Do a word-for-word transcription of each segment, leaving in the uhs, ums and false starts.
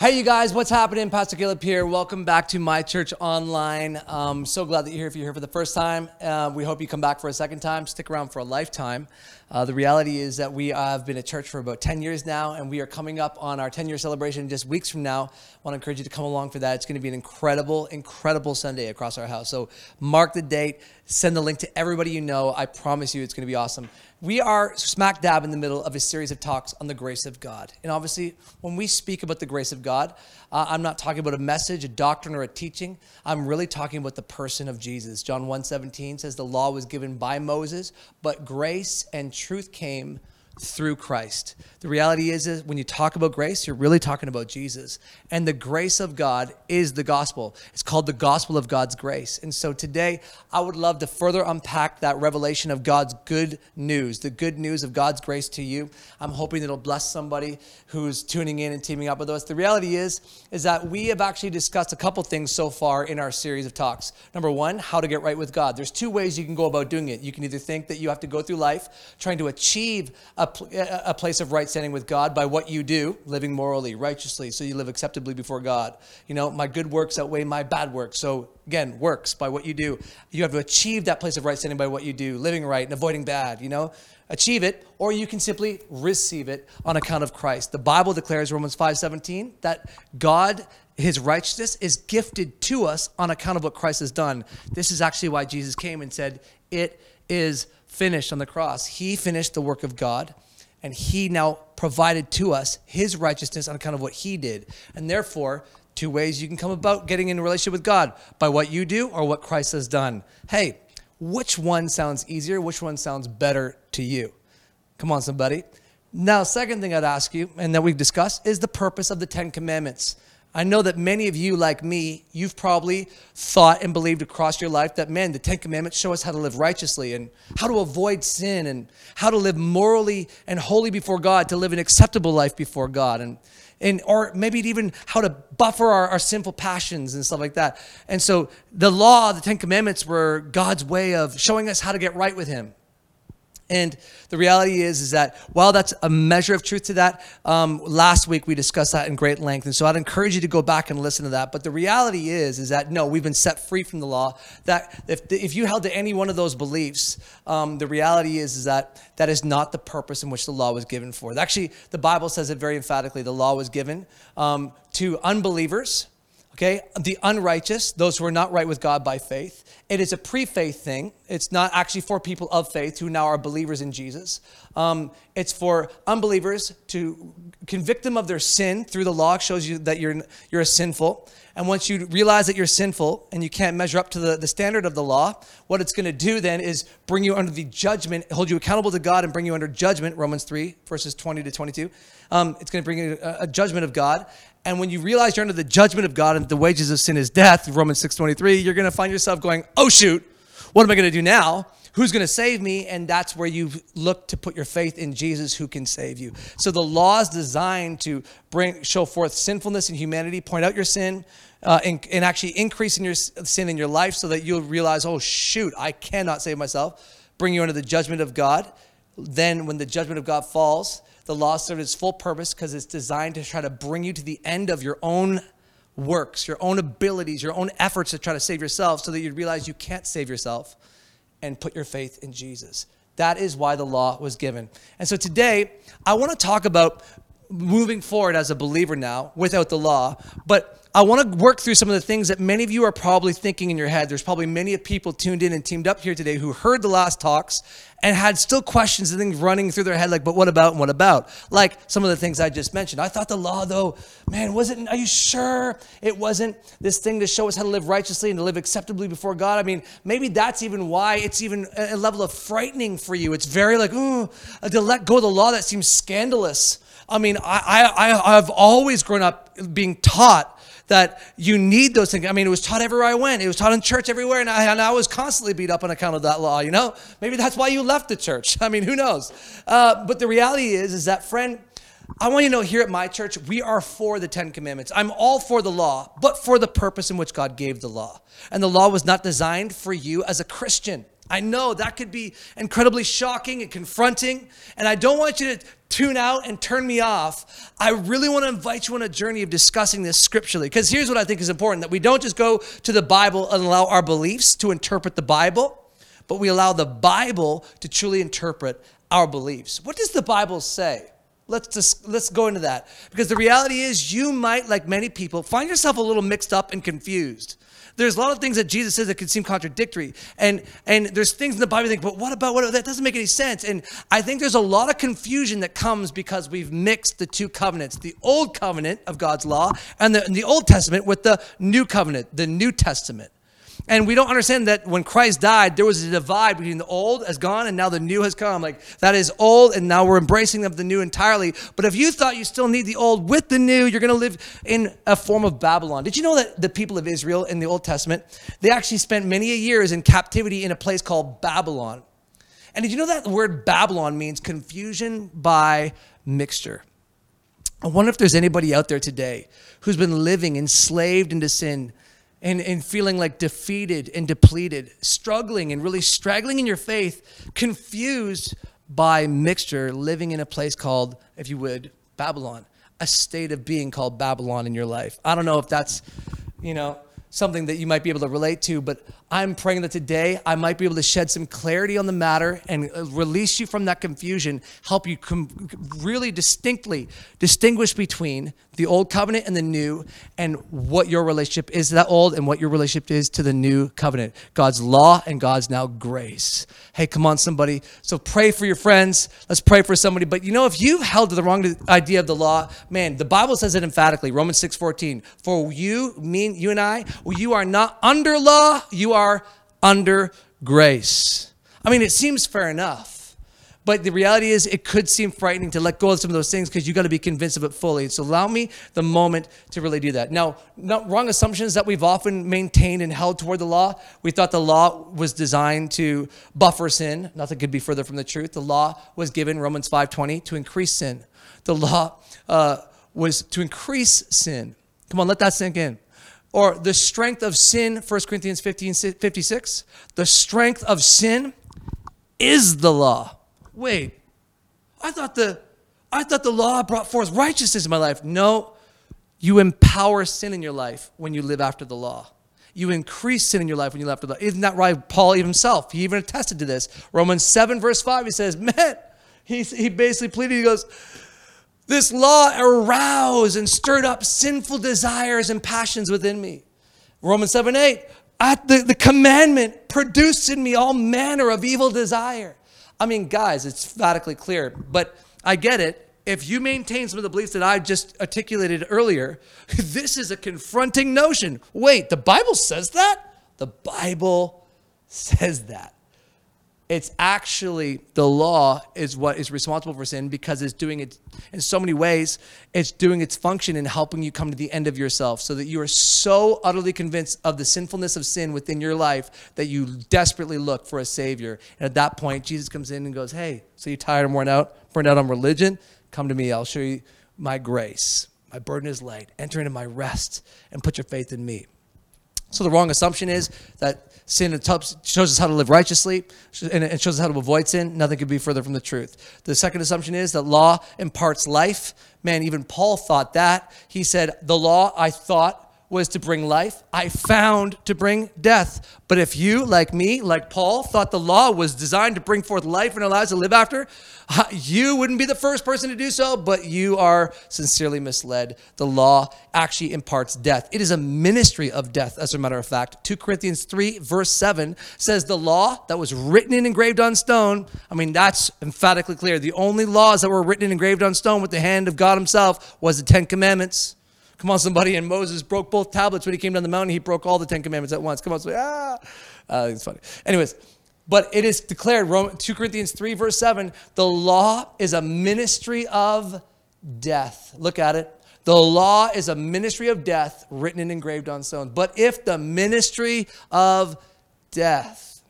Hey, you guys, what's happening? Pastor Caleb here. Welcome back to My Church Online. Um, so glad that you're here. If you're here for the first time, uh, we hope you come back for a second time. Stick around for a lifetime. Uh, the reality is that we have been at church for about ten years now, and we are coming up on our ten-year celebration just weeks from now. I want to encourage you to come along for that. It's going to be an incredible, incredible Sunday across our house. So mark the date. Send the link to everybody you know. I promise you it's going to be awesome. We are smack dab in the middle of a series of talks on the grace of God. And obviously, when we speak about the grace of God, uh, I'm not talking about a message, a doctrine, or a teaching. I'm really talking about the person of Jesus. John one seventeen says the law was given by Moses, but grace and truth came through Christ. The reality is, is when you talk about grace, you're really talking about Jesus. And the grace of God is the gospel. It's called the gospel of God's grace. And so today, I would love to further unpack that revelation of God's good news, the good news of God's grace to you. I'm hoping it'll bless somebody who's tuning in and teaming up with us. The reality is, is that we have actually discussed a couple things so far in our series of talks. Number one, how to get right with God. There's two ways you can go about doing it. You can either think that you have to go through life trying to achieve a a place of right standing with God by what you do, living morally, righteously, so you live acceptably before God. You know, my good works outweigh my bad works. So again, works by what you do. You have to achieve that place of right standing by what you do, living right and avoiding bad, you know, achieve it, or you can simply receive it on account of Christ. The Bible declares, Romans five seventeen, that God, his righteousness is gifted to us on account of what Christ has done. This is actually why Jesus came and said, it is finished on the cross. He finished the work of God, and he now provided to us his righteousness on account of what he did. And therefore, two ways you can come about getting in a relationship with God, by what you do or what Christ has done. Hey, which one sounds easier? Which one sounds better to you? Come on, somebody. Now, second thing I'd ask you, and that we've discussed, is the purpose of the Ten Commandments. I know that many of you, like me, you've probably thought and believed across your life that, man, the Ten Commandments show us how to live righteously and how to avoid sin and how to live morally and holy before God, to live an acceptable life before God, and and or maybe even how to buffer our, our sinful passions and stuff like that. And so the law, the Ten Commandments, were God's way of showing us how to get right with him. And the reality is, is that while that's a measure of truth to that, um, last week we discussed that in great length. And so I'd encourage you to go back and listen to that. But the reality is, is that no, we've been set free from the law. That if if you held to any one of those beliefs, um, the reality is, is that that is not the purpose in which the law was given for. Actually, the Bible says it very emphatically. The law was given um, to unbelievers. Okay, the unrighteous, those who are not right with God by faith. It is a pre-faith thing. It's not actually for people of faith who now are believers in Jesus. Um, it's for unbelievers to convict them of their sin through the law. It shows you that you're you're sinful. And once you realize that you're sinful and you can't measure up to the, the standard of the law, what it's going to do then is bring you under the judgment, hold you accountable to God and bring you under judgment, Romans three, verses twenty to twenty-two. Um, it's going to bring you a, a judgment of God. And when you realize you're under the judgment of God and the wages of sin is death, Romans six twenty-three, you're going to find yourself going, oh, shoot, what am I going to do now? Who's going to save me? And that's where you look to put your faith in Jesus, who can save you. So the law is designed to bring show forth sinfulness in humanity, point out your sin, uh, and, and actually increase in your sin in your life so that you'll realize, oh, shoot, I cannot save myself, bring you under the judgment of God. Then when the judgment of God falls, the law serves its full purpose because it's designed to try to bring you to the end of your own works, your own abilities, your own efforts to try to save yourself so that you realize you can't save yourself and put your faith in Jesus. That is why the law was given. And so today, I want to talk about moving forward as a believer now without the law, but I want to work through some of the things that many of you are probably thinking in your head. There's probably many people tuned in and teamed up here today who heard the last talks and had still questions and things running through their head, like, but what about and what about? Like some of the things I just mentioned. I thought the law, though, man, was it, are you sure it wasn't this thing to show us how to live righteously and to live acceptably before God? I mean, maybe that's even why it's even a level of frightening for you. It's very like, ooh, to let go of the law, that seems scandalous. I mean, I, I, I've always grown up being taught that you need those things. I mean, it was taught everywhere I went. It was taught in church everywhere, and I, and I was constantly beat up on account of that law, you know? Maybe that's why you left the church. I mean, who knows? Uh, but the reality is, is that, friend, I want you to know here at my church, we are for the Ten Commandments. I'm all for the law, but for the purpose in which God gave the law. And the law was not designed for you as a Christian. I know that could be incredibly shocking and confronting, and I don't want you to tune out and turn me off. I really want to invite you on a journey of discussing this scripturally, because here's what I think is important, that we don't just go to the Bible and allow our beliefs to interpret the Bible, but we allow the Bible to truly interpret our beliefs. What does the Bible say? Let's just, let's go into that, because the reality is you might, like many people, find yourself a little mixed up and confused. There's a lot of things that Jesus says that can seem contradictory. And and there's things in the Bible you think, but what about, what about, that doesn't make any sense. And I think there's a lot of confusion that comes because we've mixed the two covenants, the old covenant of God's law and the, and the Old Testament with the new covenant, the New Testament. And we don't understand that when Christ died, there was a divide between the old has gone and now the new has come. Like, that is old, and now we're embracing of the new entirely. But if you thought you still need the old with the new, you're going to live in a form of Babylon. Did you know that the people of Israel in the Old Testament, they actually spent many years in captivity in a place called Babylon? And did you know that the word Babylon means confusion by mixture? I wonder if there's anybody out there today who's been living enslaved into sin, And, and feeling like defeated and depleted, struggling and really straggling in your faith, confused by mixture, living in a place called, if you would, Babylon, a state of being called Babylon in your life. I don't know if that's, you know, something that you might be able to relate to, but I'm praying that today I might be able to shed some clarity on the matter and release you from that confusion, help you com- really distinctly distinguish between the old covenant and the new, and what your relationship is to that old and what your relationship is to the new covenant, God's law and God's now grace. Hey, come on, somebody. So pray for your friends. Let's pray for somebody. But you know, if you held to the wrong idea of the law, man, the Bible says it emphatically, Romans six fourteen, for you, me, you and I, you are not under law, you are under grace. I mean, it seems fair enough. But the reality is it could seem frightening to let go of some of those things because you got to be convinced of it fully. So allow me the moment to really do that. Now, not wrong assumptions that we've often maintained and held toward the law. We thought the law was designed to buffer sin. Nothing could be further from the truth. The law was given, Romans five twenty, to increase sin. The law uh, was to increase sin. Come on, let that sink in. Or the strength of sin, First Corinthians fifteen fifty-six. The strength of sin is the law. Wait, I thought the I thought the law brought forth righteousness in my life. No, you empower sin in your life when you live after the law. You increase sin in your life when you live after the law. Isn't that right? Paul even himself, he even attested to this. Romans seven, verse five, he says, man, he, he basically pleaded, he goes, this law aroused and stirred up sinful desires and passions within me. Romans seven, eight, at the, the commandment produced in me all manner of evil desire. I mean, guys, it's emphatically clear, but I get it. If you maintain some of the beliefs that I just articulated earlier, this is a confronting notion. Wait, the Bible says that? The Bible says that. It's actually the law is what is responsible for sin because it's doing it in so many ways. It's doing its function in helping you come to the end of yourself so that you are so utterly convinced of the sinfulness of sin within your life that you desperately look for a savior. And at that point, Jesus comes in and goes, hey, so you're tired and worn out, burned out on religion? Come to me. I'll show you my grace. My burden is light. Enter into my rest and put your faith in me. So the wrong assumption is that sin shows us how to live righteously and it shows us how to avoid sin. Nothing could be further from the truth. The second assumption is that law imparts life. Man, even Paul thought that. He said, the law I thought was to bring life. I found to bring death. But if you, like me, like Paul, thought the law was designed to bring forth life and allow us to live after, you wouldn't be the first person to do so, but you are sincerely misled. The law actually imparts death. It is a ministry of death, as a matter of fact. Second Corinthians three, verse seven says the law that was written and engraved on stone, I mean, that's emphatically clear. The only laws that were written and engraved on stone with the hand of God himself was the Ten Commandments. Come on, somebody. And Moses broke both tablets when he came down the mountain. He broke all the Ten Commandments at once. Come on, somebody. Ah, uh, it's funny. Anyways, but it is declared, Second Corinthians three, verse seven, the law is a ministry of death. Look at it. The law is a ministry of death written and engraved on stone. But if the ministry of death.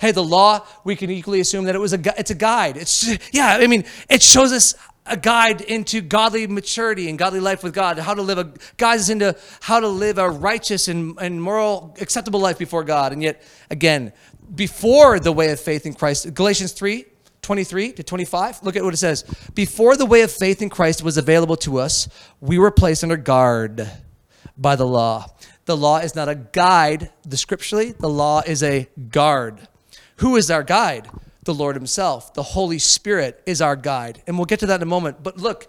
Hey, the law, we can equally assume that it was a, it's a guide. It's yeah, I mean, it shows us a guide into godly maturity and godly life with God, how to live a, guides us into how to live a righteous and, and moral, acceptable life before God. And yet, again, before the way of faith in Christ, Galatians three, twenty-three to twenty-five, look at what it says. Before the way of faith in Christ was available to us, we were placed under guard by the law. The law is not a guide, scripturally, the law is a guard. Who is our guide? The Lord himself. The Holy Spirit is our guide. And we'll get to that in a moment. But look,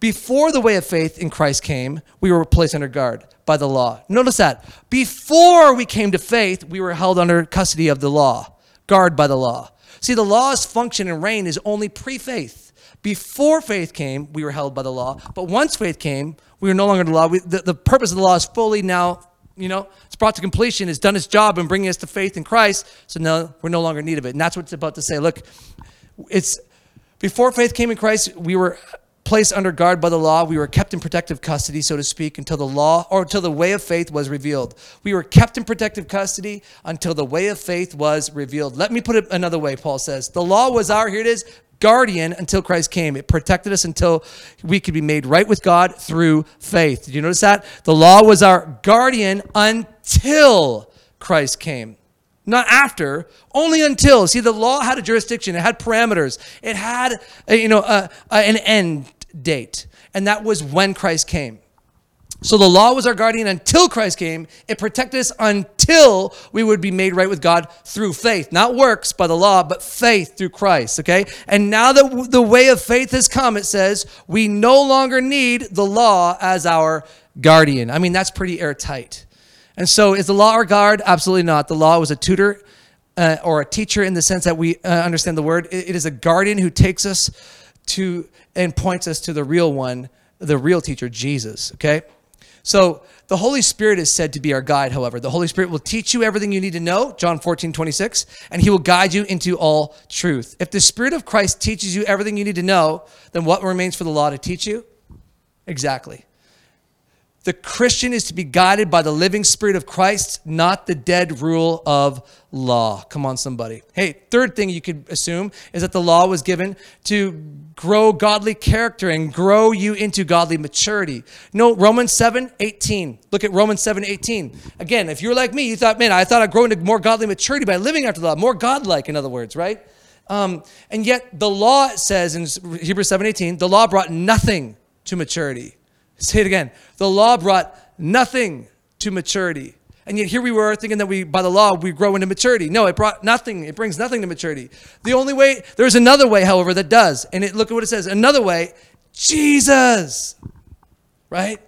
before the way of faith in Christ came, we were placed under guard by the law. Notice that. Before we came to faith, we were held under custody of the law, guard by the law. See, the law's function and reign is only pre-faith. Before faith came, we were held by the law. But once faith came, we were no longer under the law. We, the, the purpose of the law is fully now, you know, it's brought to completion. It's done its job in bringing us to faith in Christ. So now we're no longer in need of it. And that's what it's about to say. Look, it's before faith came in Christ, we were placed under guard by the law. We were kept in protective custody, so to speak, until the law or until the way of faith was revealed. We were kept in protective custody until the way of faith was revealed. Let me put it another way, Paul says. The law was our, here it is, guardian until Christ came. It protected us until we could be made right with God through faith. Did you notice that? The law was our guardian until Christ came. Not after, only until. See, the law had a jurisdiction. It had parameters. It had, you know, a, a, an end date. And that was when Christ came. So the law was our guardian until Christ came. It protected us until we would be made right with God through faith. Not works by the law, but faith through Christ, okay? And now that the way of faith has come, it says, we no longer need the law as our guardian. I mean, that's pretty airtight. And so is the law our guard? Absolutely not. The law was a tutor uh, or a teacher in the sense that we uh, understand the word. It, it is a guardian who takes us to and points us to the real one, the real teacher, Jesus, okay? So the Holy Spirit is said to be our guide, however. The Holy Spirit will teach you everything you need to know, John fourteen twenty-six, and he will guide you into all truth. If the Spirit of Christ teaches you everything you need to know, then what remains for the law to teach you? Exactly. The Christian is to be guided by the living Spirit of Christ, not the dead rule of law. Come on, somebody. Hey, third thing you could assume is that the law was given to grow godly character and grow you into godly maturity. No, Romans seven eighteen. Look at Romans seven eighteen. Again, if you're like me, you thought, man, I thought I'd grow into more godly maturity by living after the law, more godlike, in other words, right? Um, and yet the law says in Hebrews seven eighteen, the law brought nothing to maturity. Say it again. The law brought nothing to maturity. And yet here we were thinking that we, by the law, we grow into maturity. No, it brought nothing. It brings nothing to maturity. The only way, there's another way, however, that does. And it, look at what it says. Another way, Jesus, right?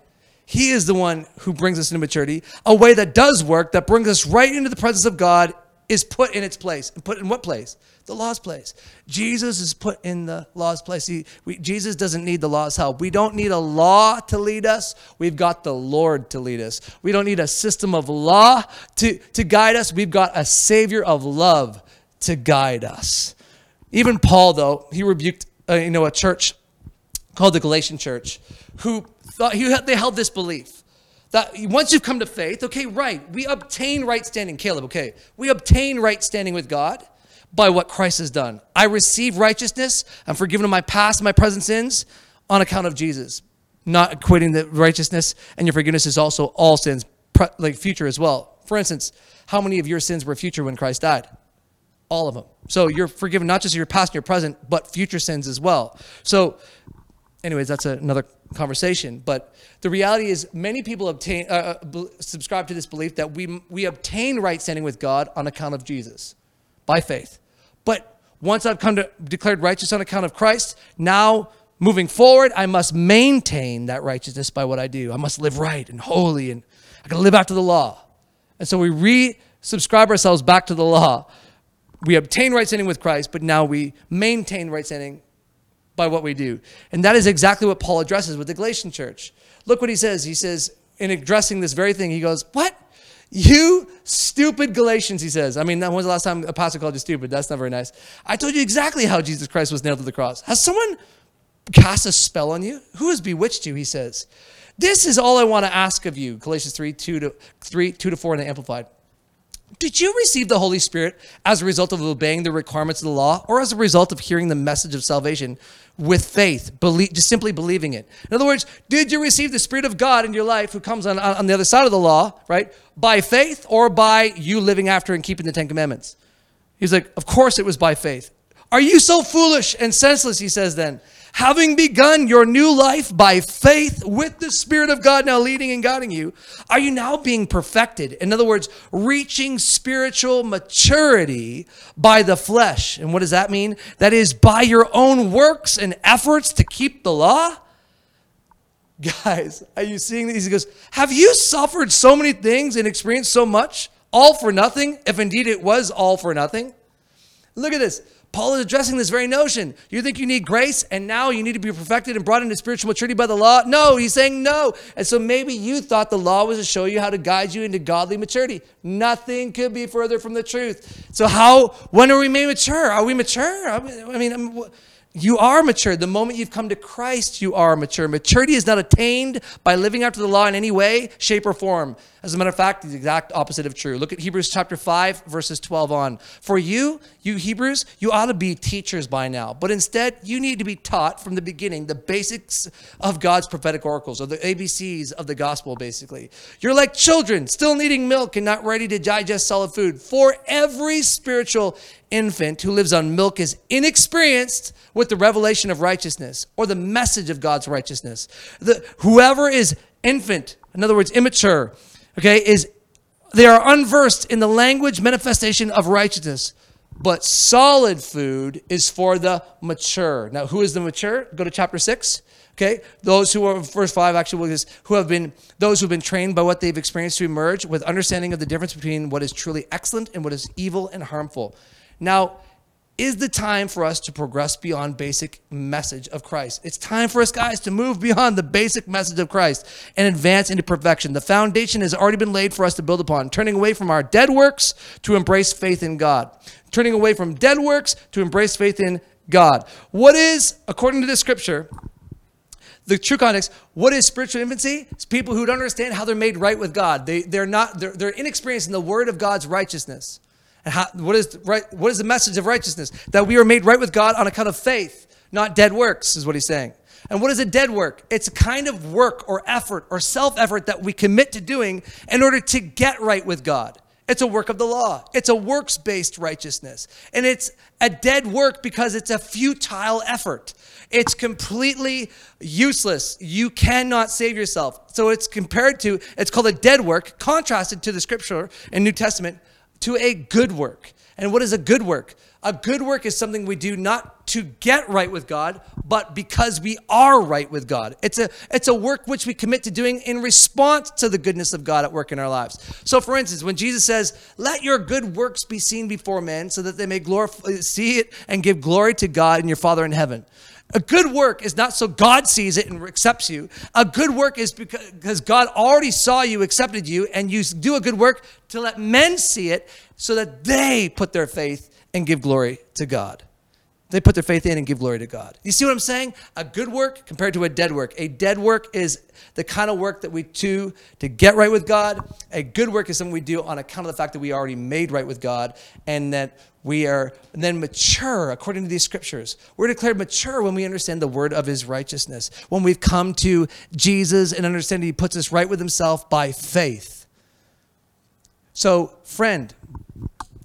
He is the one who brings us into maturity. A way that does work, that brings us right into the presence of God, is put in its place. And put in what place? The law's place. Jesus is put in the law's place. He, we, Jesus doesn't need the law's help. We don't need a law to lead us. We've got the Lord to lead us. We don't need a system of law to, to guide us. We've got a Savior of love to guide us. Even Paul, though, he rebuked uh, you know, a church called the Galatian church, who thought he, they held this belief that once you've come to faith, okay, right, we obtain right standing. Caleb, okay, we obtain right standing with God by what Christ has done. I receive righteousness. I'm forgiven of my past and my present sins on account of Jesus. Not equating the righteousness and your forgiveness is also all sins, like future as well. For instance, how many of your sins were future when Christ died? All of them. So you're forgiven not just of your past and your present, but future sins as well. So anyways, that's another conversation. But the reality is many people obtain uh, subscribe to this belief that we we obtain right standing with God on account of Jesus. By faith. But once I've come to declared righteous on account of Christ, now moving forward, I must maintain that righteousness by what I do. I must live right and holy, and I can live after the law. And so we re-subscribe ourselves back to the law. We obtain right standing with Christ, but now we maintain right standing by what we do. And that is exactly what Paul addresses with the Galatian church. Look what he says. He says, in addressing this very thing, he goes, what? You stupid Galatians, he says. I mean, when was the last time a pastor called you stupid? That's not very nice. I told you exactly how Jesus Christ was nailed to the cross. Has someone cast a spell on you? Who has bewitched you, he says. This is all I want to ask of you. Galatians three, two to four in the Amplified. Did you receive the Holy Spirit as a result of obeying the requirements of the law, or as a result of hearing the message of salvation with faith, believe, just simply believing it? In other words, did you receive the Spirit of God in your life who comes on, on the other side of the law, right? By faith, or by you living after and keeping the Ten Commandments? He's like, of course it was by faith. Are you so foolish and senseless, he says then, having begun your new life by faith with the Spirit of God now leading and guiding you, are you now being perfected? In other words, reaching spiritual maturity by the flesh. And what does that mean? That is by your own works and efforts to keep the law? Guys, are you seeing these? He goes, have you suffered so many things and experienced so much? All for nothing, if indeed it was all for nothing. Look at this. Paul is addressing this very notion. You think you need grace and now you need to be perfected and brought into spiritual maturity by the law? No, he's saying no. And so maybe you thought the law was to show you how to guide you into godly maturity. Nothing could be further from the truth. So how, when are we made mature? Are we mature? I mean, I mean you are mature. The moment you've come to Christ, you are mature. Maturity is not attained by living after the law in any way, shape, or form. As a matter of fact, the exact opposite of true. Look at Hebrews chapter five, verses twelve on. For you, you Hebrews, you ought to be teachers by now. But instead, you need to be taught from the beginning the basics of God's prophetic oracles, or the A B Cs of the gospel, basically. You're like children, still needing milk and not ready to digest solid food. For every spiritual infant who lives on milk is inexperienced with the revelation of righteousness, or the message of God's righteousness. The, whoever is infant, in other words, immature, okay, is they are unversed in the language manifestation of righteousness, but solid food is for the mature. Now, who is the mature? Go to chapter six. Okay, those who are verse five actually is who have been those who've been trained by what they've experienced to emerge with understanding of the difference between what is truly excellent and what is evil and harmful. Now, is the time for us to progress beyond basic message of Christ. It's time for us, guys, to move beyond the basic message of Christ and advance into perfection. The foundation has already been laid for us to build upon, turning away from our dead works to embrace faith in God. Turning away from dead works to embrace faith in God. What is, according to this scripture, the true context, what is spiritual infancy? It's people who don't understand how they're made right with God. They, they're not, they're, they're inexperienced in the word of God's righteousness. And how, what is right? What is the message of righteousness? That we are made right with God on account of faith, not dead works, is what he's saying. And what is a dead work? It's a kind of work or effort or self-effort that we commit to doing in order to get right with God. It's a work of the law. It's a works-based righteousness. And it's a dead work because it's a futile effort. It's completely useless. You cannot save yourself. So it's compared to, it's called a dead work, contrasted to the scripture in New Testament, to a good work. And what is a good work? A good work is something we do not to get right with God, but because we are right with God. It's a, it's a work which we commit to doing in response to the goodness of God at work in our lives. So for instance, when Jesus says, let your good works be seen before men so that they may glorify, see it and give glory to God and your Father in heaven. A good work is not so God sees it and accepts you. A good work is because God already saw you, accepted you, and you do a good work to let men see it so that they put their faith and give glory to God. They put their faith in and give glory to God. You see what I'm saying? A good work compared to a dead work. A dead work is the kind of work that we do to get right with God. A good work is something we do on account of the fact that we are already made right with God and that we are then mature according to these scriptures. We're declared mature when we understand the word of his righteousness, when we've come to Jesus and understand he puts us right with himself by faith. So, friend,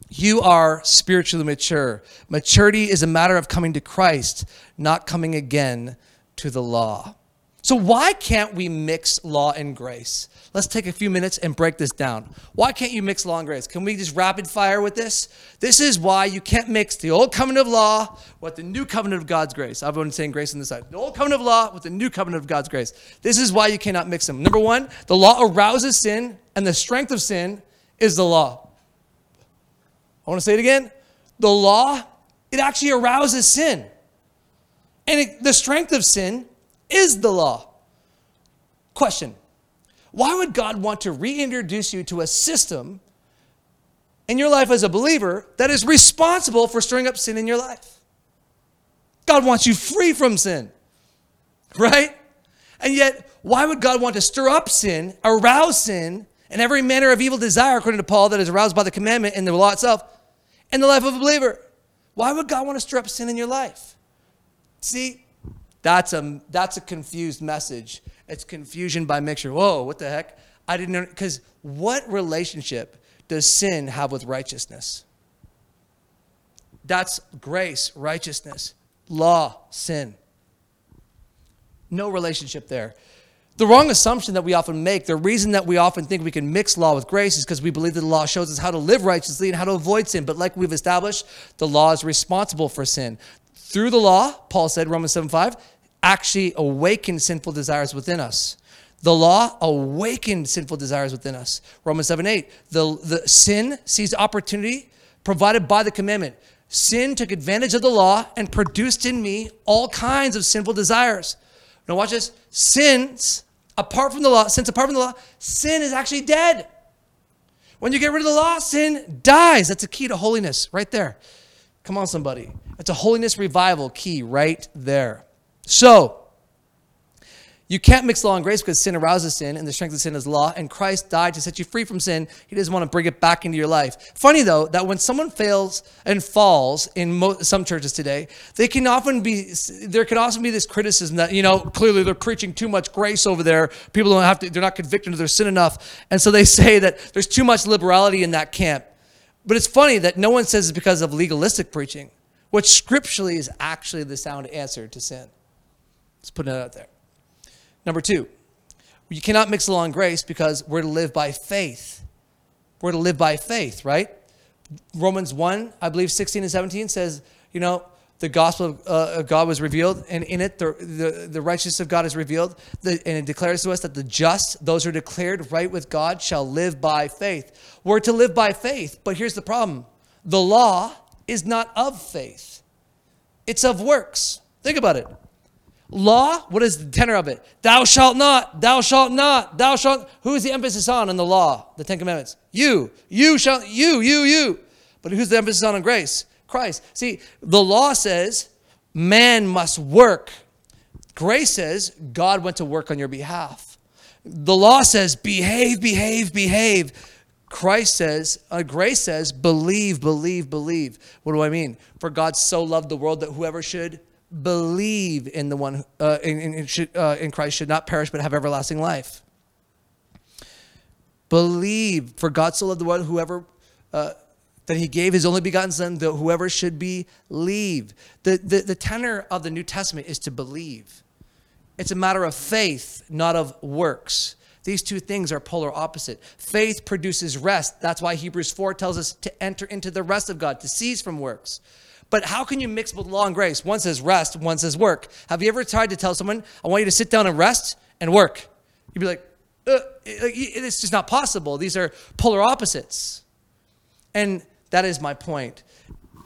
you are spiritually mature. Maturity is a matter of coming to Christ, not coming again to the law. So why can't we mix law and grace? Let's take a few minutes and break this down. Why can't you mix law and grace? Can we just rapid fire with this? This is why you can't mix the old covenant of law with the new covenant of God's grace. I've been saying grace on this side. The old covenant of law with the new covenant of God's grace. This is why you cannot mix them. Number one, the law arouses sin, and the strength of sin is the law. I want to say it again. The law, it actually arouses sin. And it, the strength of sin is the law. Question. Why would God want to reintroduce you to a system in your life as a believer that is responsible for stirring up sin in your life? God wants you free from sin, right? And yet, why would God want to stir up sin, arouse sin, and every manner of evil desire, according to Paul, that is aroused by the commandment and the law itself, in the life of a believer? Why would God want to stir up sin in your life? See, that's a, that's a confused message. It's confusion by mixture. Whoa, what the heck? I didn't know. Because what relationship does sin have with righteousness? That's grace, righteousness. Law, sin. No relationship there. The wrong assumption that we often make, the reason that we often think we can mix law with grace is because we believe that the law shows us how to live righteously and how to avoid sin. But like we've established, the law is responsible for sin. Through the law, Paul said, Romans seven five, actually awakened sinful desires within us. The law awakened sinful desires within us. Romans seven eight, the, the sin sees opportunity provided by the commandment. Sin took advantage of the law and produced in me all kinds of sinful desires. Now watch this. Since apart from the law, since apart from the law, sin is actually dead. When you get rid of the law, sin dies. That's a key to holiness right there. Come on, somebody. That's a holiness revival key right there. So you can't mix law and grace because sin arouses sin and the strength of sin is law. And Christ died to set you free from sin. He doesn't want to bring it back into your life. Funny though, that when someone fails and falls in mo- some churches today, they can often be, there can often be this criticism that, you know, clearly they're preaching too much grace over there. People don't have to, they're not convicted of their sin enough. And so they say that there's too much liberality in that camp. But it's funny that no one says it's because of legalistic preaching, which scripturally is actually the sound answer to sin. Let's put that out there. Number two, you cannot mix law and grace because we're to live by faith. We're to live by faith, right? Romans one, I believe sixteen and seventeen says, you know, the gospel of, uh, of God was revealed, and in it the, the, the righteousness of God is revealed, the, and it declares to us that the just, those who are declared right with God, shall live by faith. We're to live by faith, but here's the problem. The law is not of faith. It's of works. Think about it. Law, what is the tenor of it? Thou shalt not, thou shalt not, thou shalt. Who is the emphasis on in the law, the Ten Commandments? You, you shall, you, you, you. But who's the emphasis on in grace? Christ. See, the law says man must work. Grace says God went to work on your behalf. The law says behave, behave, behave. Christ says, uh, grace says believe, believe, believe. What do I mean? For God so loved the world that whoever should believe in the one uh, in in, should, uh, in Christ should not perish but have everlasting life. Believe, for God so loved the world, whoever uh, that He gave His only begotten Son, that whoever should believe. The, the the tenor of the New Testament is to believe. It's a matter of faith, not of works. These two things are polar opposite. Faith produces rest. That's why Hebrews four tells us to enter into the rest of God, to cease from works. But how can you mix both law and grace? One says rest, one says work. Have you ever tried to tell someone, I want you to sit down and rest and work? You'd be like, Ugh. It's just not possible. These are polar opposites. And that is my point.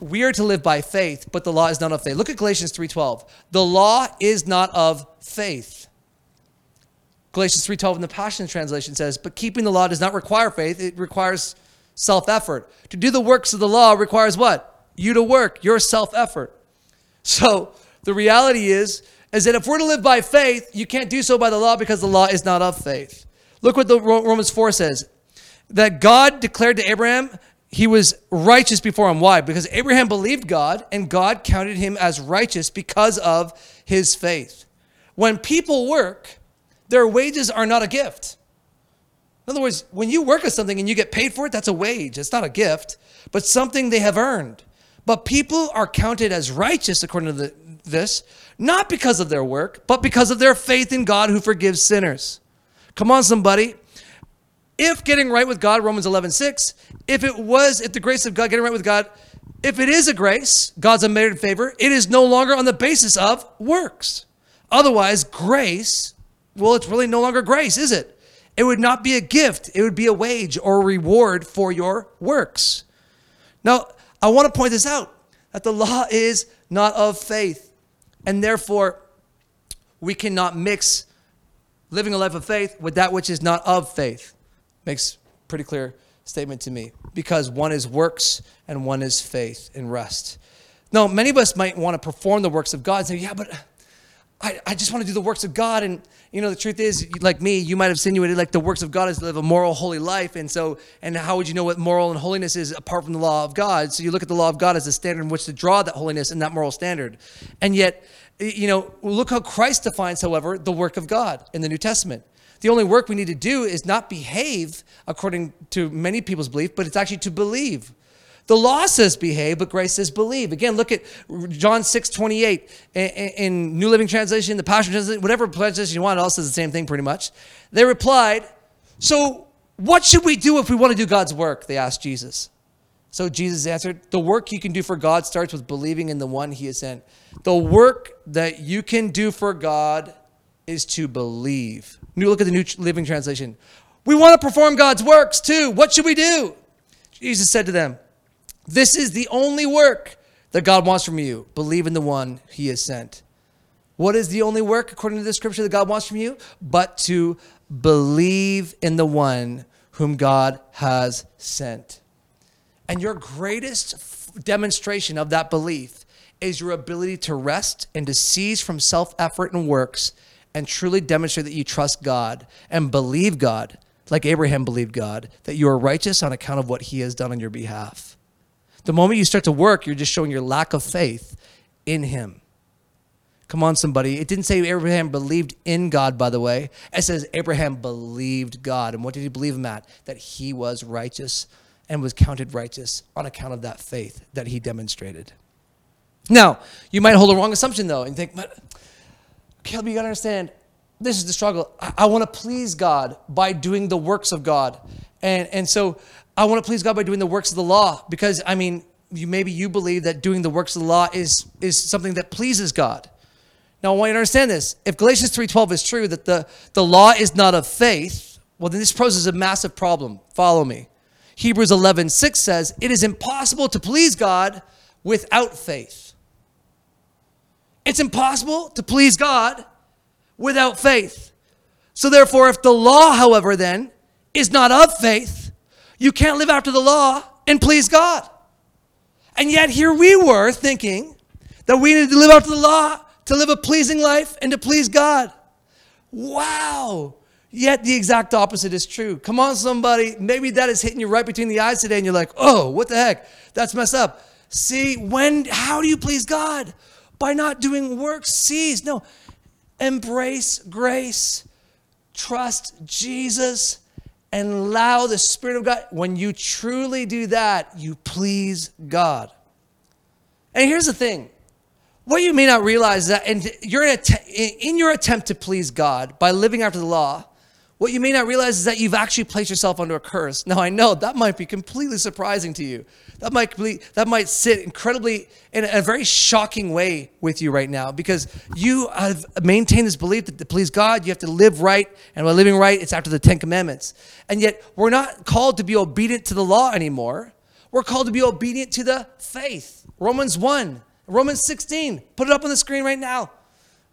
We are to live by faith, but the law is not of faith. Look at Galatians three twelve. The law is not of faith. Galatians three twelve in the Passion Translation says, but keeping the law does not require faith. It requires self-effort. To do the works of the law requires what? You to work, your self-effort. So the reality is, is that if we're to live by faith, you can't do so by the law because the law is not of faith. Look what the Romans four says, that God declared to Abraham he was righteous before him. Why? Because Abraham believed God and God counted him as righteous because of his faith. When people work, their wages are not a gift. In other words, when you work at something and you get paid for it, that's a wage. It's not a gift, but something they have earned. But people are counted as righteous, according to the, this, not because of their work, but because of their faith in God who forgives sinners. Come on, somebody. If getting right with God, Romans eleven six, if it was, if the grace of God, getting right with God, if it is a grace, God's unmerited favor, it is no longer on the basis of works. Otherwise, grace, well, it's really no longer grace, is it? It would not be a gift. It would be a wage or a reward for your works. Now, I want to point this out, that the law is not of faith, and therefore we cannot mix living a life of faith with that which is not of faith. Makes pretty clear statement to me, because one is works and one is faith and rest. Now, many of us might want to perform the works of God and say, yeah, but I, I just want to do the works of God. And, you know, the truth is, like me, you might have insinuated like the works of God is to live a moral, holy life. And so, and how would you know what moral and holiness is apart from the law of God? So you look at the law of God as a standard in which to draw that holiness and that moral standard. And yet, you know, look how Christ defines, however, the work of God in the New Testament. The only work we need to do is not behave according to many people's belief, but it's actually to believe. The law says behave, but grace says believe. Again, look at John six twenty-eight in New Living Translation, the Passion Translation, whatever translation you want, it all says the same thing pretty much. They replied, so what should we do if we want to do God's work? They asked Jesus. So Jesus answered, the work you can do for God starts with believing in the one he has sent. The work that you can do for God is to believe. New Look at the New Living Translation. We want to perform God's works too. What should we do? Jesus said to them, this is the only work that God wants from you. Believe in the one he has sent. What is the only work, according to the scripture, that God wants from you? But to believe in the one whom God has sent. And your greatest f- demonstration of that belief is your ability to rest and to cease from self-effort and works and truly demonstrate that you trust God and believe God, like Abraham believed God, that you are righteous on account of what he has done on your behalf. The moment you start to work, you're just showing your lack of faith in him. Come on, somebody. It didn't say Abraham believed in God, by the way. It says Abraham believed God. And what did he believe him at? That he was righteous and was counted righteous on account of that faith that he demonstrated. Now, you might hold a wrong assumption, though, and think, but Caleb, you got to understand, this is the struggle. I, I want to please God by doing the works of God. And, and so I want to please God by doing the works of the law because, I mean, you, maybe you believe that doing the works of the law is, is something that pleases God. Now, I want you to understand this. If Galatians three twelve is true, that the, the law is not of faith, well, then this poses a massive problem. Follow me. Hebrews eleven six says, it is impossible to please God without faith. It's impossible to please God without faith. So therefore, if the law, however, then, is not of faith, you can't live after the law and please God. And yet here we were thinking that we needed to live after the law to live a pleasing life and to please God. Wow. Yet the exact opposite is true. Come on, somebody. Maybe that is hitting you right between the eyes today and you're like, oh, what the heck? That's messed up. See, when, how do you please God? By not doing works, cease. No, embrace grace, trust Jesus, and allow the Spirit of God. When you truly do that, you please God. And here's the thing. What you may not realize is that and you're in, a, in your attempt to please God by living after the law, what you may not realize is that you've actually placed yourself under a curse. Now, I know that might be completely surprising to you. That might be, that might sit incredibly in a very shocking way with you right now because you have maintained this belief that to please God, you have to live right. And by living right, it's after the Ten Commandments. And yet, we're not called to be obedient to the law anymore. We're called to be obedient to the faith. Romans one. Romans sixteen, put it up on the screen right now.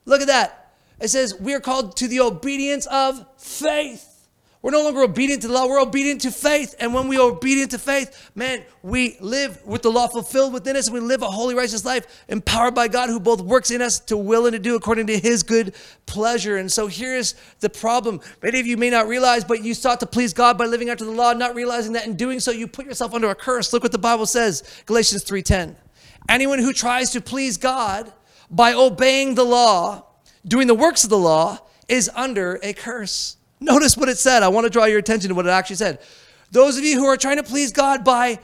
Look at that. It says, we are called to the obedience of faith. We're no longer obedient to the law. We're obedient to faith. And when we are obedient to faith, man, we live with the law fulfilled within us. And we live a holy, righteous life empowered by God who both works in us to will and to do according to his good pleasure. And so here's the problem. Many of you may not realize, but you sought to please God by living after the law, not realizing that in doing so, you put yourself under a curse. Look what the Bible says, Galatians three ten. Anyone who tries to please God by obeying the law, doing the works of the law, is under a curse. Notice what it said. I want to draw your attention to what it actually said. Those of you who are trying to please God by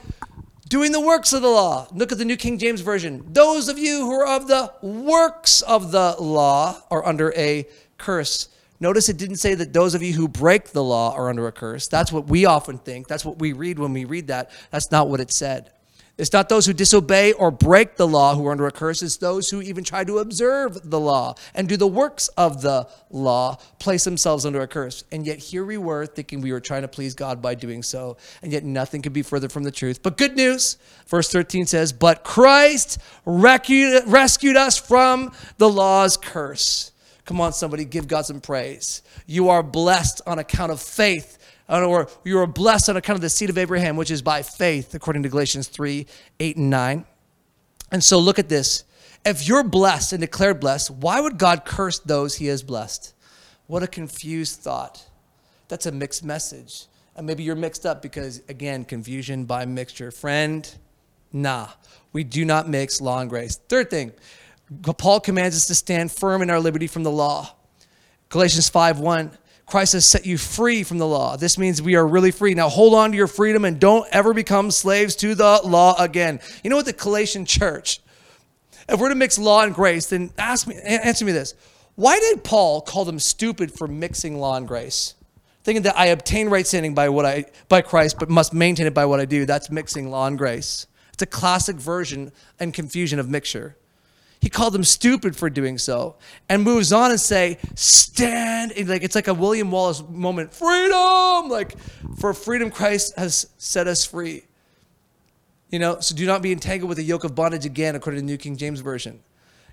doing the works of the law, look at the New King James Version. Those of you who are of the works of the law are under a curse. Notice it didn't say that those of you who break the law are under a curse. That's what we often think. That's what we read when we read that. That's not what it said. It's not those who disobey or break the law who are under a curse. It's those who even try to observe the law and do the works of the law, place themselves under a curse. And yet here we were thinking we were trying to please God by doing so. And yet nothing could be further from the truth. But good news, verse thirteen says, but Christ rescued, rescued us from the law's curse. Come on, somebody, give God some praise. You are blessed on account of faith. Or you are blessed on account of the seed of Abraham, which is by faith, according to Galatians three, eight, and nine. And so look at this. If you're blessed and declared blessed, why would God curse those he has blessed? What a confused thought. That's a mixed message. And maybe you're mixed up because, again, confusion by mixture. Friend, nah, we do not mix law and grace. Third thing, Paul commands us to stand firm in our liberty from the law. Galatians five one. Christ has set you free from the law. This means we are really free. Now hold on to your freedom and don't ever become slaves to the law again. You know what, the Galatian church, if we're to mix law and grace, then ask me, answer me this. Why did Paul call them stupid for mixing law and grace? Thinking that I obtain right standing by what I by Christ, but must maintain it by what I do. That's mixing law and grace. It's a classic version and confusion of mixture. He called them stupid for doing so, and moves on and say, stand, and like it's like a William Wallace moment, freedom, like for freedom Christ has set us free. You know, so do not be entangled with the yoke of bondage again, according to the New King James Version.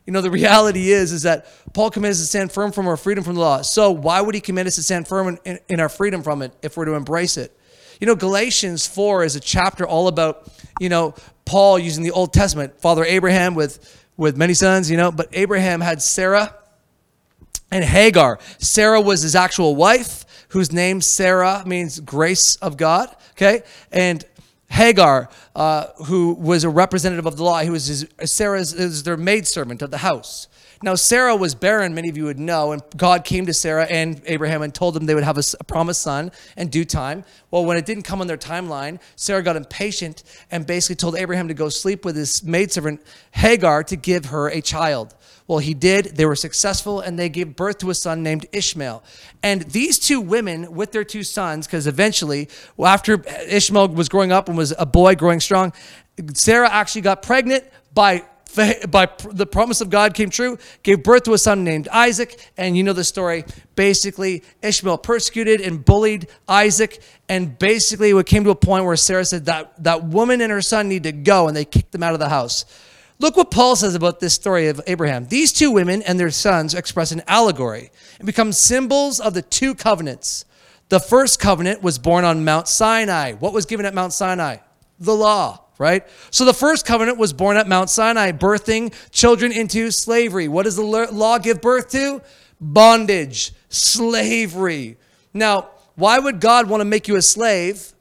You know, the reality is, is that Paul commands us to stand firm from our freedom from the law. So why would he command us to stand firm in, in, in our freedom from it if we're to embrace it? You know, Galatians four is a chapter all about, you know, Paul using the Old Testament, Father Abraham with with many sons, you know, but Abraham had Sarah and Hagar. Sarah was his actual wife, whose name Sarah means grace of God, okay? And Hagar, uh, who was a representative of the law, he was his, Sarah's is their maidservant of the house. Now, Sarah was barren, many of you would know, and God came to Sarah and Abraham and told them they would have a, a promised son in due time. Well, when it didn't come on their timeline, Sarah got impatient and basically told Abraham to go sleep with his maidservant, Hagar, to give her a child. Well, he did. They were successful, and they gave birth to a son named Ishmael. And these two women with their two sons, because eventually, well, after Ishmael was growing up and was a boy growing strong, Sarah actually got pregnant by by the promise of God came true, gave birth to a son named Isaac, and you know the story. Basically, Ishmael persecuted and bullied Isaac, and basically it came to a point where Sarah said that that woman and her son need to go, and they kicked them out of the house. Look what Paul says about this story of Abraham. These two women and their sons express an allegory and become symbols of the two covenants. The first covenant was born on Mount Sinai. What was given at Mount Sinai? The law, right? So the first covenant was born at Mount Sinai, birthing children into slavery. What does the law give birth to? Bondage, slavery. Now, why would God want to make you a slave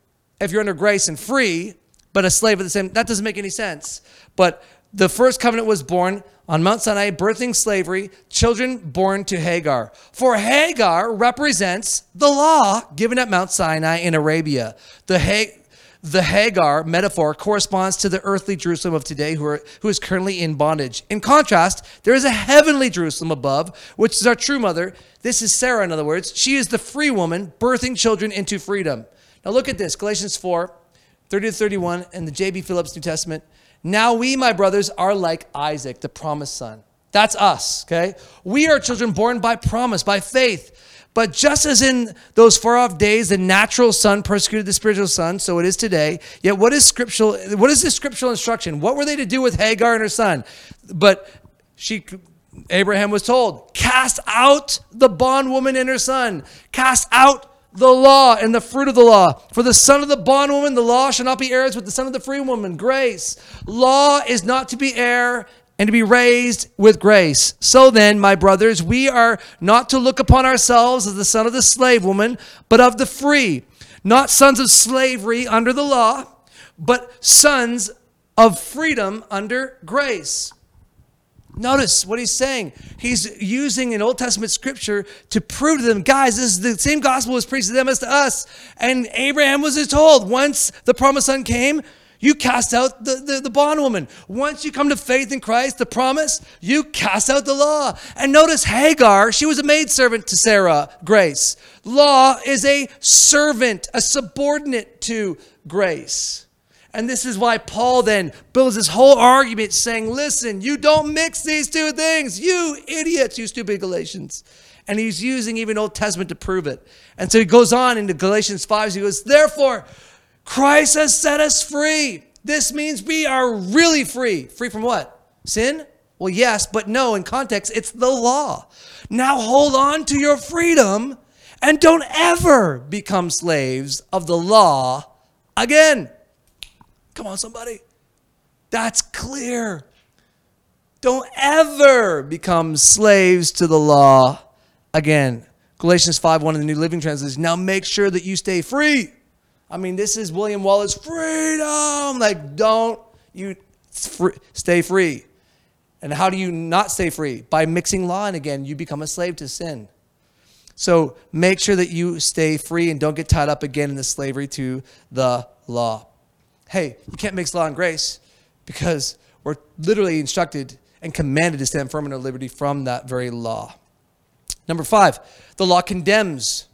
if you're under grace and free, but a slave at the same? That doesn't make any sense. But the first covenant was born on Mount Sinai, birthing slavery, children born to Hagar. For Hagar represents the law given at Mount Sinai in Arabia. The, ha- the Hagar metaphor corresponds to the earthly Jerusalem of today who, are, who is currently in bondage. In contrast, there is a heavenly Jerusalem above, which is our true mother. This is Sarah, in other words. She is the free woman birthing children into freedom. Now look at this, Galatians four, thirty to thirty-one, in the J B Phillips New Testament. Now we, my brothers, are like Isaac, the promised son. That's us, okay? We are children born by promise, by faith. But just as in those far-off days, the natural son persecuted the spiritual son, so it is today. Yet what is scriptural? What is this scriptural instruction? What were they to do with Hagar and her son? But she, Abraham was told, cast out the bondwoman and her son. Cast out the law and the fruit of the law. For the son of the bondwoman, the law, shall not be heirs with the son of the free woman, grace. Law is not to be heir and to be raised with grace. So then, my brothers, we are not to look upon ourselves as the son of the slave woman, but of the free. Not sons of slavery under the law, but sons of freedom under grace. Notice what he's saying. He's using an Old Testament scripture to prove to them, guys, this is the same gospel was preached to them as to us. And Abraham was told, once the promised son came, you cast out the, the, the bondwoman. Once you come to faith in Christ, the promise, you cast out the law. And notice Hagar, she was a maidservant to Sarah, grace. Law is a servant, a subordinate to grace. And this is why Paul then builds this whole argument saying, listen, you don't mix these two things. You idiots, you stupid Galatians. And he's using even Old Testament to prove it. And so he goes on into Galatians five. So he goes, therefore, Christ has set us free. This means we are really free. Free from what? Sin? Well, yes, but no. In context, it's the law. Now hold on to your freedom and don't ever become slaves of the law again. Come on, somebody. That's clear. Don't ever become slaves to the law again. Galatians five one in the New Living Translation. Now make sure that you stay free. I mean, this is William Wallace freedom. Like, don't you free, stay free. And how do you not stay free? By mixing law and again, you become a slave to sin. So make sure that you stay free and don't get tied up again in the slavery to the law. Hey, you can't mix law and grace because we're literally instructed and commanded to stand firm in our liberty from that very law. Number five, the law condemns.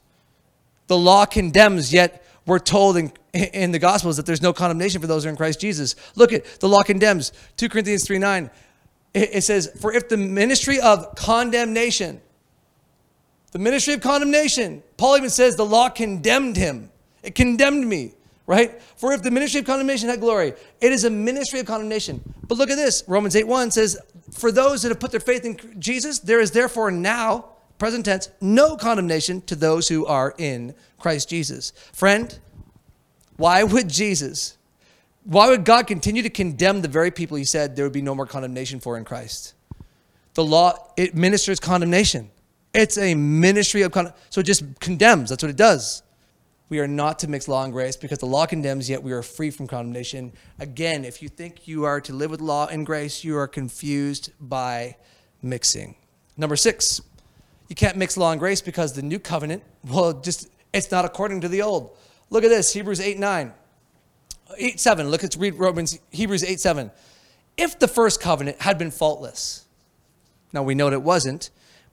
The law condemns, yet we're told in, in the Gospels that there's no condemnation for those who are in Christ Jesus. Look at the law condemns. Second Corinthians three nine. It, it says, for if the ministry of condemnation, the ministry of condemnation, Paul even says the law condemned him. It condemned me, right? For if the ministry of condemnation had glory, it is a ministry of condemnation. But look at this. Romans eight one says, for those that have put their faith in Jesus, there is therefore now, present tense, no condemnation to those who are in Christ Jesus. Friend, why would Jesus, why would God continue to condemn the very people he said there would be no more condemnation for in Christ? The law, it ministers condemnation. It's a ministry of condemnation. So it just condemns. That's what it does. We are not to mix law and grace because the law condemns, yet we are free from condemnation. Again, if you think you are to live with law and grace, you are confused by mixing. Number six. You can't mix law and grace because the new covenant, well, just, it's not according to the old. Look at this, Hebrews eight nine. eight seven, look, let's read Romans, Hebrews eight seven. If the first covenant had been faultless, now we know it wasn't,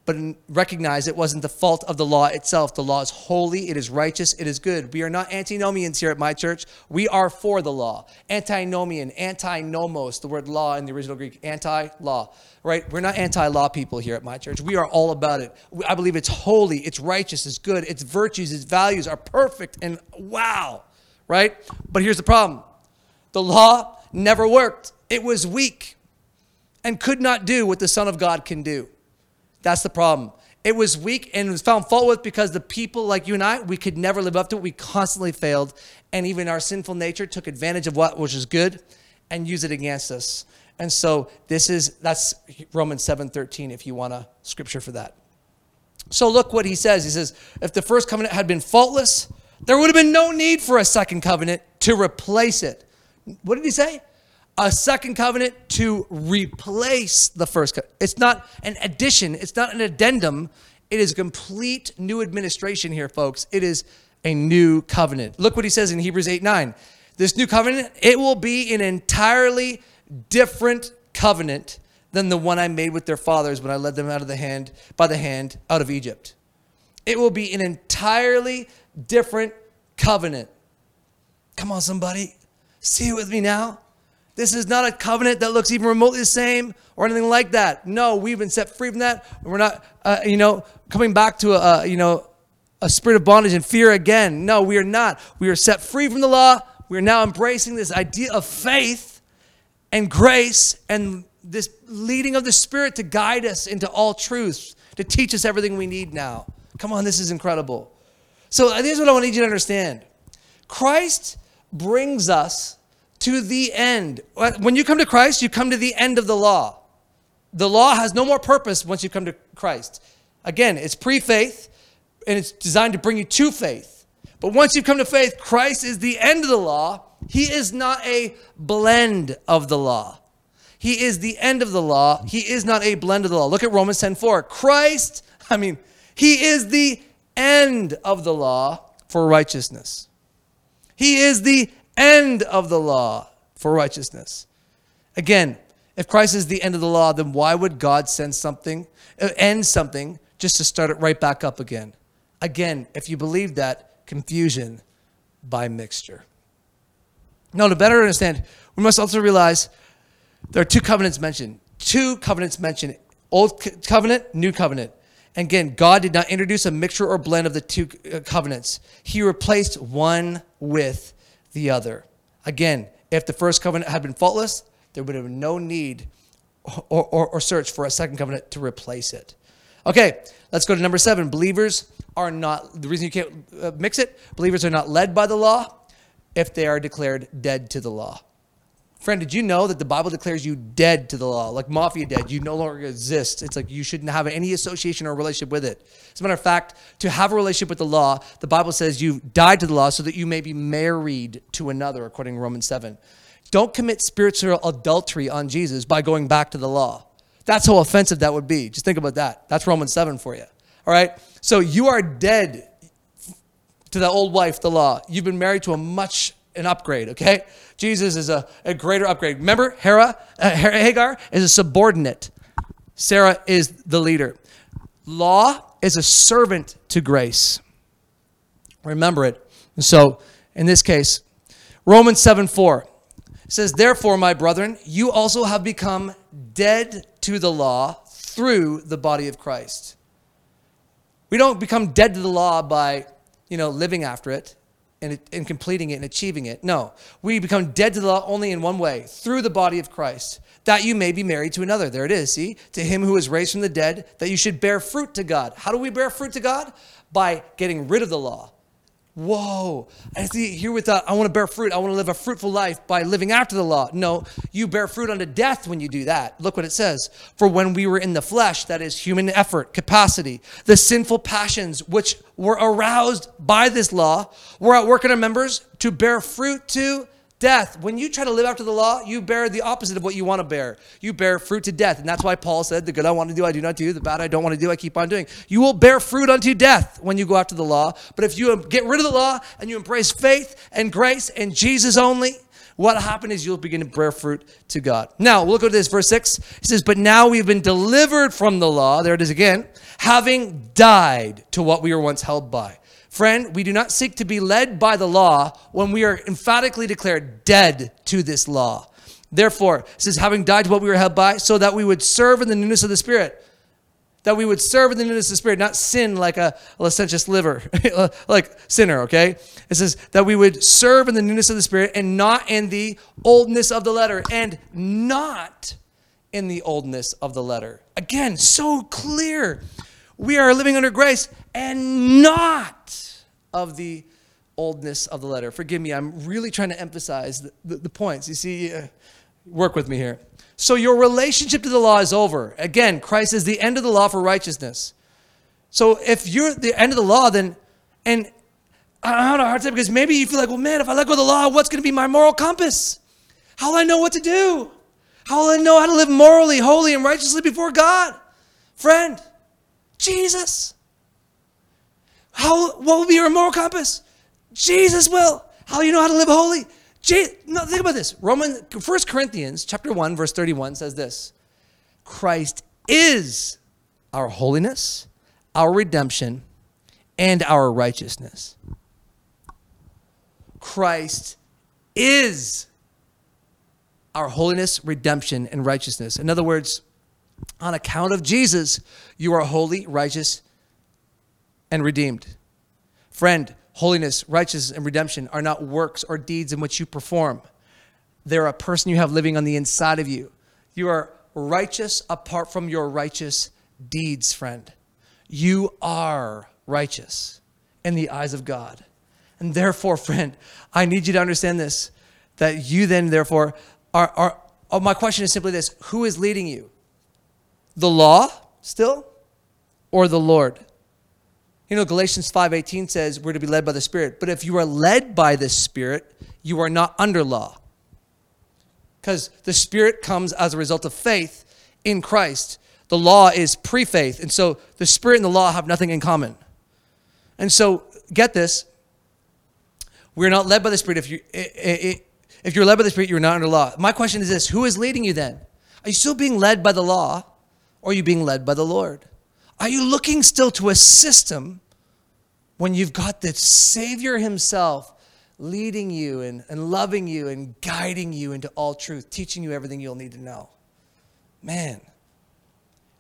but recognize it wasn't the fault of the law itself. The law is holy, it is righteous, it is good. We are not antinomians here at my church. We are for the law. Antinomian, antinomos, the word law in the original Greek, anti-law, right? We're not anti-law people here at my church. We are all about it. I believe it's holy, it's righteous, it's good, its virtues, its values are perfect, and wow, right? But here's the problem. The law never worked. It was weak and could not do what the Son of God can do. That's the problem. It was weak and was found fault with because the people like you and I, we could never live up to it. We constantly failed. And even our sinful nature took advantage of what was good and used it against us. And so this is, that's Romans seven thirteen if you want a scripture for that. So look what he says. He says, if the first covenant had been faultless, there would have been no need for a second covenant to replace it. What did he say? A second covenant to replace the first covenant. It's not an addition. It's not an addendum. It is a complete new administration here, folks. It is a new covenant. Look what he says in Hebrews eight nine. This new covenant, it will be an entirely different covenant than the one I made with their fathers when I led them out of the hand, by the hand out of Egypt. It will be an entirely different covenant. Come on, somebody. See it with me now. This is not a covenant that looks even remotely the same or anything like that. No, we've been set free from that. We're not, uh, you know, coming back to a, a, you know, a spirit of bondage and fear again. No, we are not. We are set free from the law. We are now embracing this idea of faith and grace and this leading of the Spirit to guide us into all truth, to teach us everything we need now. Come on, this is incredible. So here's what I need you to understand. Christ brings us to the end. When you come to Christ, you come to the end of the law. The law has no more purpose once you come to Christ. Again, it's pre-faith, and it's designed to bring you to faith. But once you come to faith, Christ is the end of the law. He is not a blend of the law. He is the end of the law. He is not a blend of the law. Look at Romans ten four. Christ, I mean, he is the end of the law for righteousness. He is the end of the law for righteousness. Again, if Christ is the end of the law, then why would God send something, end something just to start it right back up again? Again, if you believe that, confusion by mixture. Now, to better understand, we must also realize there are two covenants mentioned. Two covenants mentioned, Old Covenant, New Covenant. Again, God did not introduce a mixture or blend of the two covenants. He replaced one with the other. Again, if the first covenant had been faultless, there would have been no need or, or, or search for a second covenant to replace it. Okay, let's go to number seven. Believers are not, the reason you can't mix it, believers are not led by the law if they are declared dead to the law. Friend, did you know that the Bible declares you dead to the law? Like mafia dead, you no longer exist. It's like you shouldn't have any association or relationship with it. As a matter of fact, to have a relationship with the law, the Bible says you died to the law so that you may be married to another, according to Romans seven. Don't commit spiritual adultery on Jesus by going back to the law. That's how offensive that would be. Just think about that. That's Romans seven for you. All right. So you are dead to the old wife, the law. You've been married to a much an upgrade. Okay. Jesus is a, a greater upgrade. Remember, Hera, uh, Hagar is a subordinate. Sarah is the leader. Law is a servant to grace. Remember it. And so in this case, Romans seven four says, therefore, my brethren, you also have become dead to the law through the body of Christ. We don't become dead to the law by, you know, living after it and, and completing it and achieving it. No, we become dead to the law only in one way, through the body of Christ, that you may be married to another. There it is. See, to him who is raised from the dead, that you should bear fruit to God. How do we bear fruit to God? By getting rid of the law. Whoa. I see here with that. I want to bear fruit. I want to live a fruitful life by living after the law. No, you bear fruit unto death when you do that. Look what it says. For when we were in the flesh, that is human effort, capacity, the sinful passions, which were aroused by this law, were at work in our members to bear fruit to death. When you try to live after the law, you bear the opposite of what you want to bear. You bear fruit to death. And that's why Paul said, the good I want to do, I do not do. The bad I don't want to do, I keep on doing. You will bear fruit unto death when you go after the law. But if you get rid of the law and you embrace faith and grace and Jesus only, what happened is you'll begin to bear fruit to God. Now, we'll go to this, verse six. It says, but now we've been delivered from the law. There it is again. Having died to what we were once held by. Friend, we do not seek to be led by the law when we are emphatically declared dead to this law. Therefore, it says, having died to what we were held by, so that we would serve in the newness of the Spirit. That we would serve in the newness of the Spirit, not sin like a licentious liver, like sinner, okay? It says that we would serve in the newness of the Spirit and not in the oldness of the letter. And not in the oldness of the letter. Again, so clear. We are living under grace and not of the oldness of the letter. Forgive me, I'm really trying to emphasize the, the, the points. You see, uh, work with me here. So your relationship to the law is over. Again, Christ is the end of the law for righteousness. So if you're the end of the law, then, and I had a hard time because maybe you feel like, well, man, if I let go of the law, what's going to be my moral compass? How will I know what to do? How will I know how to live morally, holy, and righteously before God? Friend, Jesus. How, what will be your moral compass? Jesus will. How you know how to live holy? Jesus. No, think about this. Romans, First Corinthians chapter one, verse thirty-one says this. Christ is our holiness, our redemption, and our righteousness. Christ is our holiness, redemption, and righteousness. In other words, on account of Jesus, you are holy, righteous, and redeemed. Friend, holiness, righteousness, and redemption are not works or deeds in which you perform. They're a person you have living on the inside of you. You are righteous apart from your righteous deeds, friend. You are righteous in the eyes of God. And therefore, friend, I need you to understand this, that you then, therefore, are, are oh, my question is simply this. Who is leading you? The law still or the Lord? You know, Galatians five eighteen says we're to be led by the Spirit. But if you are led by the Spirit, you are not under law. Because the Spirit comes as a result of faith in Christ. The law is pre-faith. And so the Spirit and the law have nothing in common. And so get this. We're not led by the Spirit. If, you, if you're led by the Spirit, you're not under law. My question is this. Who is leading you then? Are you still being led by the law or are you being led by the Lord? Are you looking still to a system when you've got the Savior himself leading you and, and loving you and guiding you into all truth, teaching you everything you'll need to know? Man.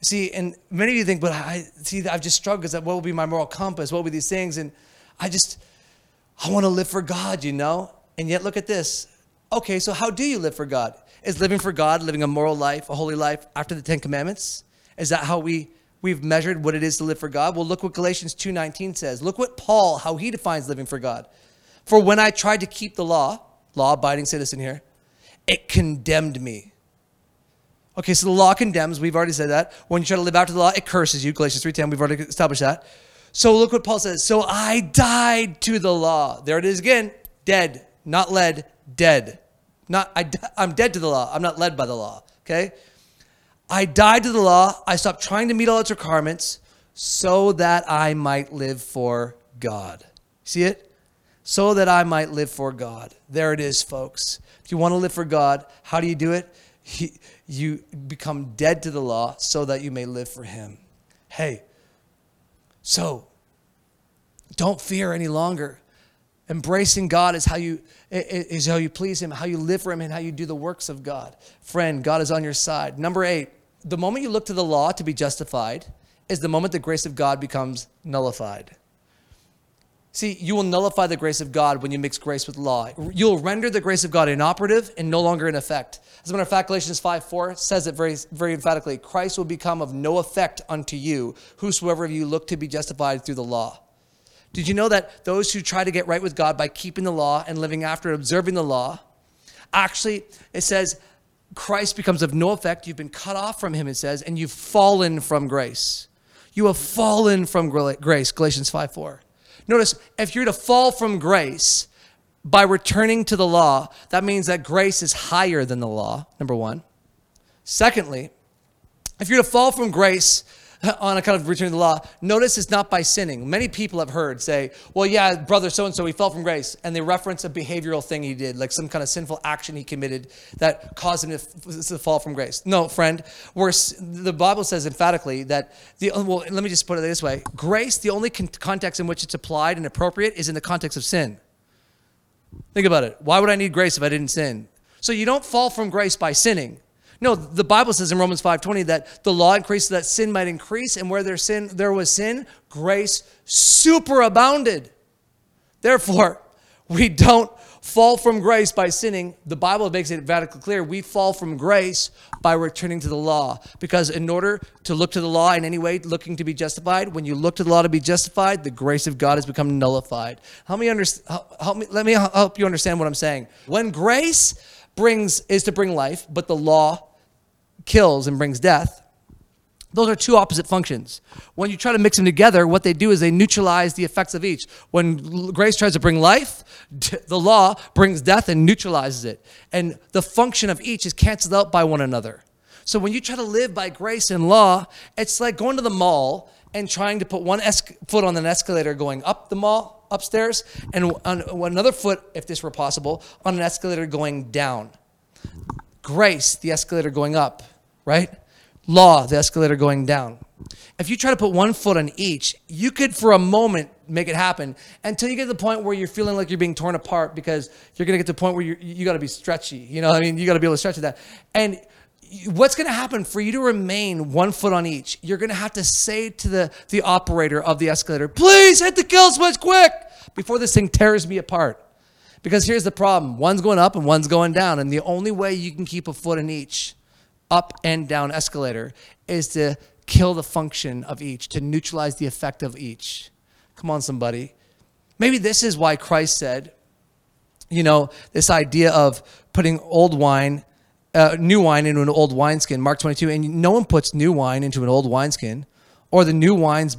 See, and many of you think, but I see that I've just struggled because what will be my moral compass? What will be these things? And I just, I want to live for God, you know? And yet look at this. Okay, so how do you live for God? Is living for God, living a moral life, a holy life after the Ten Commandments? Is that how we... We've measured what it is to live for God. Well, look what Galatians two nineteen says. Look what Paul, how he defines living for God. For when I tried to keep the law, law-abiding citizen here, it condemned me. Okay, so the law condemns. We've already said that. When you try to live after the law, it curses you. Galatians three ten, we've already established that. So look what Paul says. So I died to the law. There it is again. Dead, not led, dead. Not I, I'm dead to the law. I'm not led by the law, okay? I died to the law. I stopped trying to meet all its requirements. so that I might live for God. See it? So that I might live for God. There it is, folks. If you want to live for God, how do you do it? He, you become dead to the law so that you may live for him. Hey, so don't fear any longer. Embracing God is how you is how you please him, how you live for him, and how you do the works of God. Friend, God is on your side. Number eight, the moment you look to the law to be justified is the moment the grace of God becomes nullified. See, you will nullify the grace of God when you mix grace with law. You'll render the grace of God inoperative and no longer in effect. As a matter of fact, Galatians five four says it very, very emphatically. Christ will become of no effect unto you, whosoever of you look to be justified through the law. Did you know that those who try to get right with God by keeping the law and living after observing the law, actually, it says, Christ becomes of no effect. You've been cut off from him, it says, and you've fallen from grace. You have fallen from grace, Galatians five four. Notice, if you're to fall from grace by returning to the law, that means that grace is higher than the law, number one. Secondly, if you're to fall from grace on account of returning to the law, notice it's not by sinning. Many people have heard say, well, yeah, brother so-and-so, he fell from grace. And they reference a behavioral thing he did, like some kind of sinful action he committed that caused him to, f- to fall from grace. No, friend, we're, the Bible says emphatically that, the well, let me just put it this way. Grace, the only con- context in which it's applied and appropriate is in the context of sin. Think about it. Why would I need grace if I didn't sin? So you don't fall from grace by sinning. No, the Bible says in Romans five twenty that the law increased so that sin might increase, and where there's sin, there was sin, grace superabounded. Therefore, we don't fall from grace by sinning. The Bible makes it radically clear. We fall from grace by returning to the law, because in order to look to the law in any way, looking to be justified, when you look to the law to be justified, the grace of God has become nullified. Help me under, help me, let me help you understand what I'm saying. When grace brings is to bring life, but the law kills and brings death. Those are two opposite functions. When you try to mix them together, what they do is they neutralize the effects of each. When grace tries to bring life, the law brings death and neutralizes it. And the function of each is canceled out by one another. So when you try to live by grace and law, it's like going to the mall and trying to put one es- foot on an escalator going up the mall, upstairs, and on another foot, if this were possible, on an escalator going down. Grace, the escalator going up, right? Law, the escalator going down. If you try to put one foot on each, you could for a moment make it happen until you get to the point where you're feeling like you're being torn apart, because you're going to get to the point where you're, you got to be stretchy. You know what I mean? You got to be able to stretch that. And what's going to happen for you to remain one foot on each? You're going to have to say to the, the operator of the escalator, please hit the kill switch quick before this thing tears me apart. Because here's the problem. One's going up and one's going down. And the only way you can keep a foot in each up and down escalator is to kill the function of each, to neutralize the effect of each. Come on, somebody. Maybe this is why Christ said, you know, this idea of putting old wine Uh, new wine into an old wineskin, Mark twenty-two, and no one puts new wine into an old wineskin, or the new wines,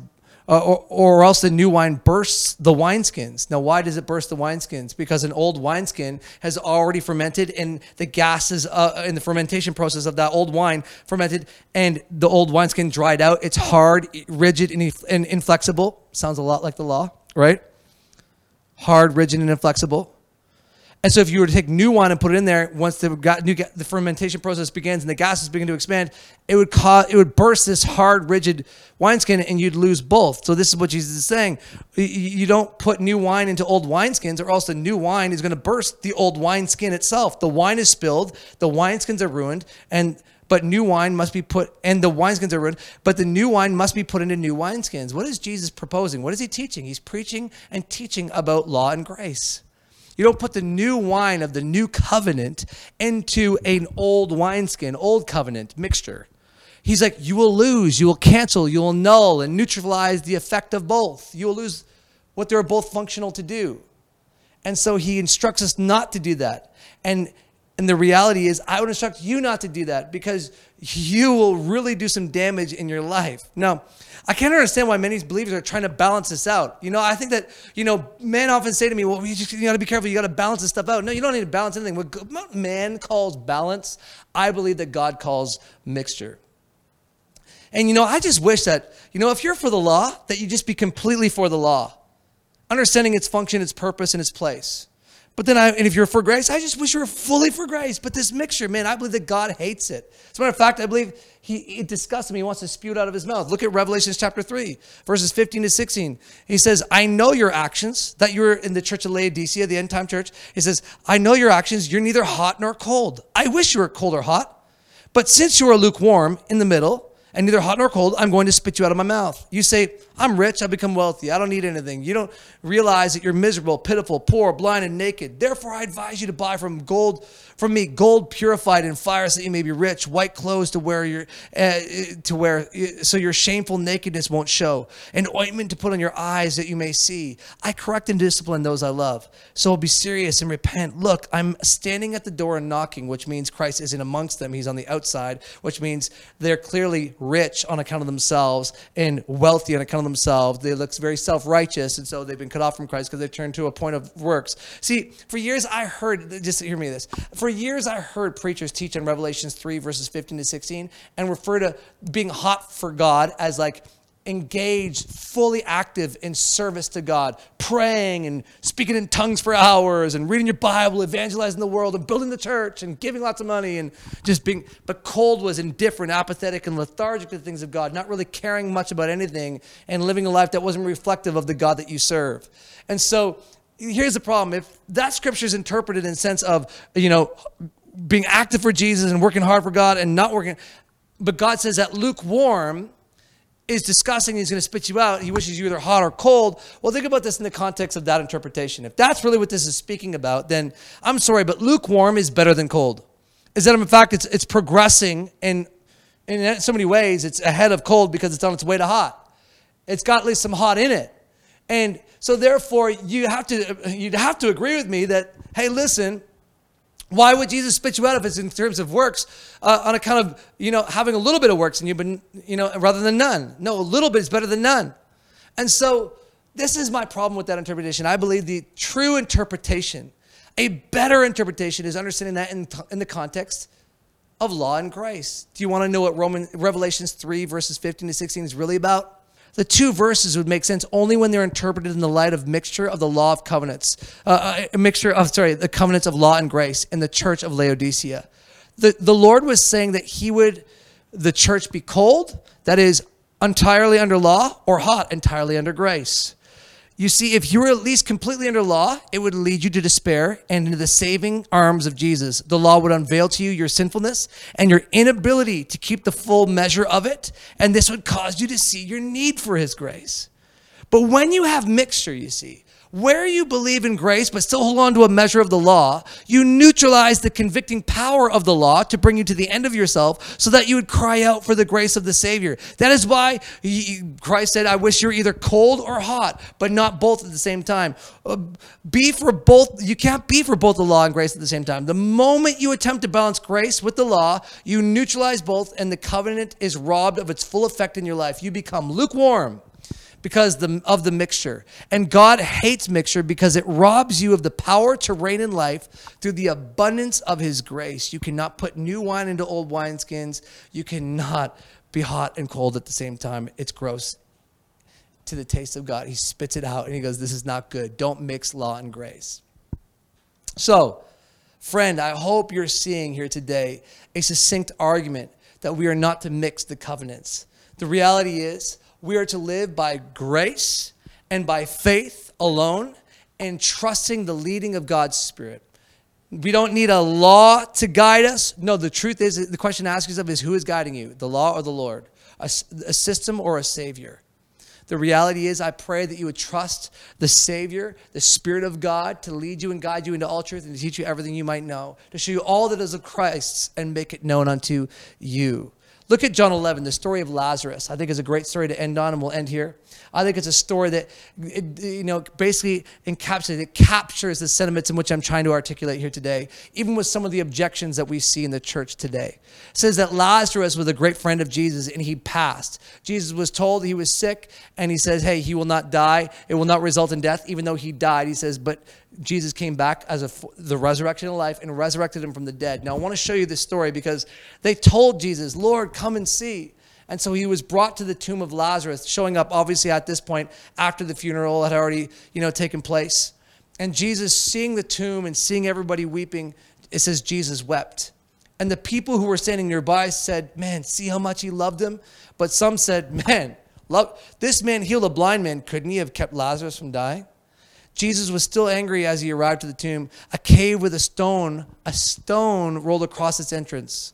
uh, or, or else the new wine bursts the wineskins. Now, why does it burst the wineskins? Because an old wineskin has already fermented, and the gases uh, in the fermentation process of that old wine fermented, and the old wineskin dried out. It's hard, rigid, and, and inflexible. Sounds a lot like the law, right? Hard, rigid, and inflexible. And so if you were to take new wine and put it in there, once the, new, the fermentation process begins and the gases begin to expand, it would cause, it would burst this hard, rigid wineskin, and you'd lose both. So this is what Jesus is saying. You don't put new wine into old wineskins, or else the new wine is going to burst the old wineskin itself. The wine is spilled, the wineskins are ruined, and but new wine must be put, and the wineskins are ruined, but the new wine must be put into new wineskins. What is Jesus proposing? What is he teaching? He's preaching and teaching about law and grace. You don't put the new wine of the new covenant into an old wineskin, old covenant mixture. He's like, you will lose, you will cancel, you will null and neutralize the effect of both. You will lose what they're both functional to do. And so he instructs us not to do that. And and the reality is, I would instruct you not to do that, because you will really do some damage in your life. Now, I can't understand why many believers are trying to balance this out. You know, I think that, you know, men often say to me, well, you just, you got to be careful. You got to balance this stuff out. No, you don't need to balance anything. What man calls balance, I believe that God calls mixture. And, you know, I just wish that, you know, if you're for the law, that you just be completely for the law, understanding its function, its purpose, and its place. But then I, and if you're for grace, I just wish you were fully for grace. But this mixture, man, I believe that God hates it. As a matter of fact, I believe he, it disgusts him. He wants to spew it out of his mouth. Look at Revelation chapter three, verses fifteen to sixteen. He says, I know your actions, that you're in the church of Laodicea, the end time church. He says, I know your actions. You're neither hot nor cold. I wish you were cold or hot. But since you are lukewarm in the middle, and neither hot nor cold, I'm going to spit you out of my mouth. You say, I'm rich, I've become wealthy, I don't need anything. You don't realize that you're miserable, pitiful, poor, blind, and naked. Therefore, I advise you to buy from gold, from me, gold purified in fire, so that you may be rich, white clothes to wear, your, uh, to wear, so your shameful nakedness won't show, and ointment to put on your eyes that you may see. I correct and discipline those I love, so be serious and repent. Look, I'm standing at the door and knocking, which means Christ isn't amongst them. He's on the outside, which means they're clearly rich on account of themselves and wealthy on account of themselves. They look very self-righteous, and so they've been cut off from Christ because they've turned to a point of works. See, for years I heard, just hear me this, for years I heard preachers teach on Revelation three, verses fifteen to sixteen, and refer to being hot for God as like engaged, fully active in service to God, praying and speaking in tongues for hours and reading your Bible, evangelizing the world and building the church and giving lots of money and just being, but cold was indifferent, apathetic, and lethargic to the things of God, not really caring much about anything and living a life that wasn't reflective of the God that you serve. And so here's the problem. If that scripture is interpreted in the sense of, you know, being active for Jesus and working hard for God and not working, but God says that lukewarm is disgusting, he's going to spit you out, he wishes you either hot or cold. Well, think about this in the context of that interpretation. If that's really what this is speaking about, then I'm sorry, but lukewarm is better than cold. Is that in fact, it's it's progressing, and in so many ways, it's ahead of cold because it's on its way to hot. It's got at least some hot in it. And so therefore, you have to, you'd have to agree with me that, hey, listen, why would Jesus spit you out if it's in terms of works uh, on account of, you know, having a little bit of works in you, but, you know, rather than none? No, a little bit is better than none. And so this is my problem with that interpretation. I believe the true interpretation, a better interpretation, is understanding that in, in the context of law and grace. Do you want to know what Roman, Revelations three, verses fifteen to sixteen is really about? The two verses would make sense only when they're interpreted in the light of mixture of the law of covenants, uh, a mixture of, sorry, the covenants of law and grace in the church of Laodicea. The, the Lord was saying that he would, the church be cold, that is entirely under law, or hot, entirely under grace. You see, if you were at least completely under law, it would lead you to despair and into the saving arms of Jesus. The law would unveil to you your sinfulness and your inability to keep the full measure of it, and this would cause you to see your need for his grace. But when you have mixture, you see, where you believe in grace but still hold on to a measure of the law, you neutralize the convicting power of the law to bring you to the end of yourself so that you would cry out for the grace of the Savior. That is why Christ said, I wish you were either cold or hot, but not both at the same time. Be for both. You can't be for both the law and grace at the same time. The moment you attempt to balance grace with the law, you neutralize both, and the covenant is robbed of its full effect in your life. You become lukewarm because the, of the mixture. And God hates mixture because it robs you of the power to reign in life through the abundance of his grace. You cannot put new wine into old wineskins. You cannot be hot and cold at the same time. It's gross to the taste of God. He spits it out and he goes, this is not good. Don't mix law and grace. So, friend, I hope you're seeing here today a succinct argument that we are not to mix the covenants. The reality is, we are to live by grace and by faith alone and trusting the leading of God's Spirit. We don't need a law to guide us. No, the truth is, the question to ask yourself is, who is guiding you, the law or the Lord, a, a system or a Savior? The reality is, I pray that you would trust the Savior, the Spirit of God, to lead you and guide you into all truth and to teach you everything you might know, to show you all that is of Christ and make it known unto you. Look at John eleven, the story of Lazarus. I think is a great story to end on, and we'll end here. I think it's a story that, you know, basically encapsulates, it captures the sentiments in which I'm trying to articulate here today, even with some of the objections that we see in the church today. It says that Lazarus was a great friend of Jesus, and he passed. Jesus was told he was sick, and he says, hey, he will not die. It will not result in death, even though he died. He says, but Jesus came back as a, the resurrection of life and resurrected him from the dead. Now, I want to show you this story because they told Jesus, Lord, come and see. And so he was brought to the tomb of Lazarus, showing up obviously at this point after the funeral had already, you know, taken place. And Jesus, seeing the tomb and seeing everybody weeping, it says Jesus wept. And the people who were standing nearby said, man, see how much he loved him? But some said, man, love, this man healed a blind man. Couldn't he have kept Lazarus from dying? Jesus was still angry as he arrived to the tomb. A cave with a stone, a stone rolled across its entrance.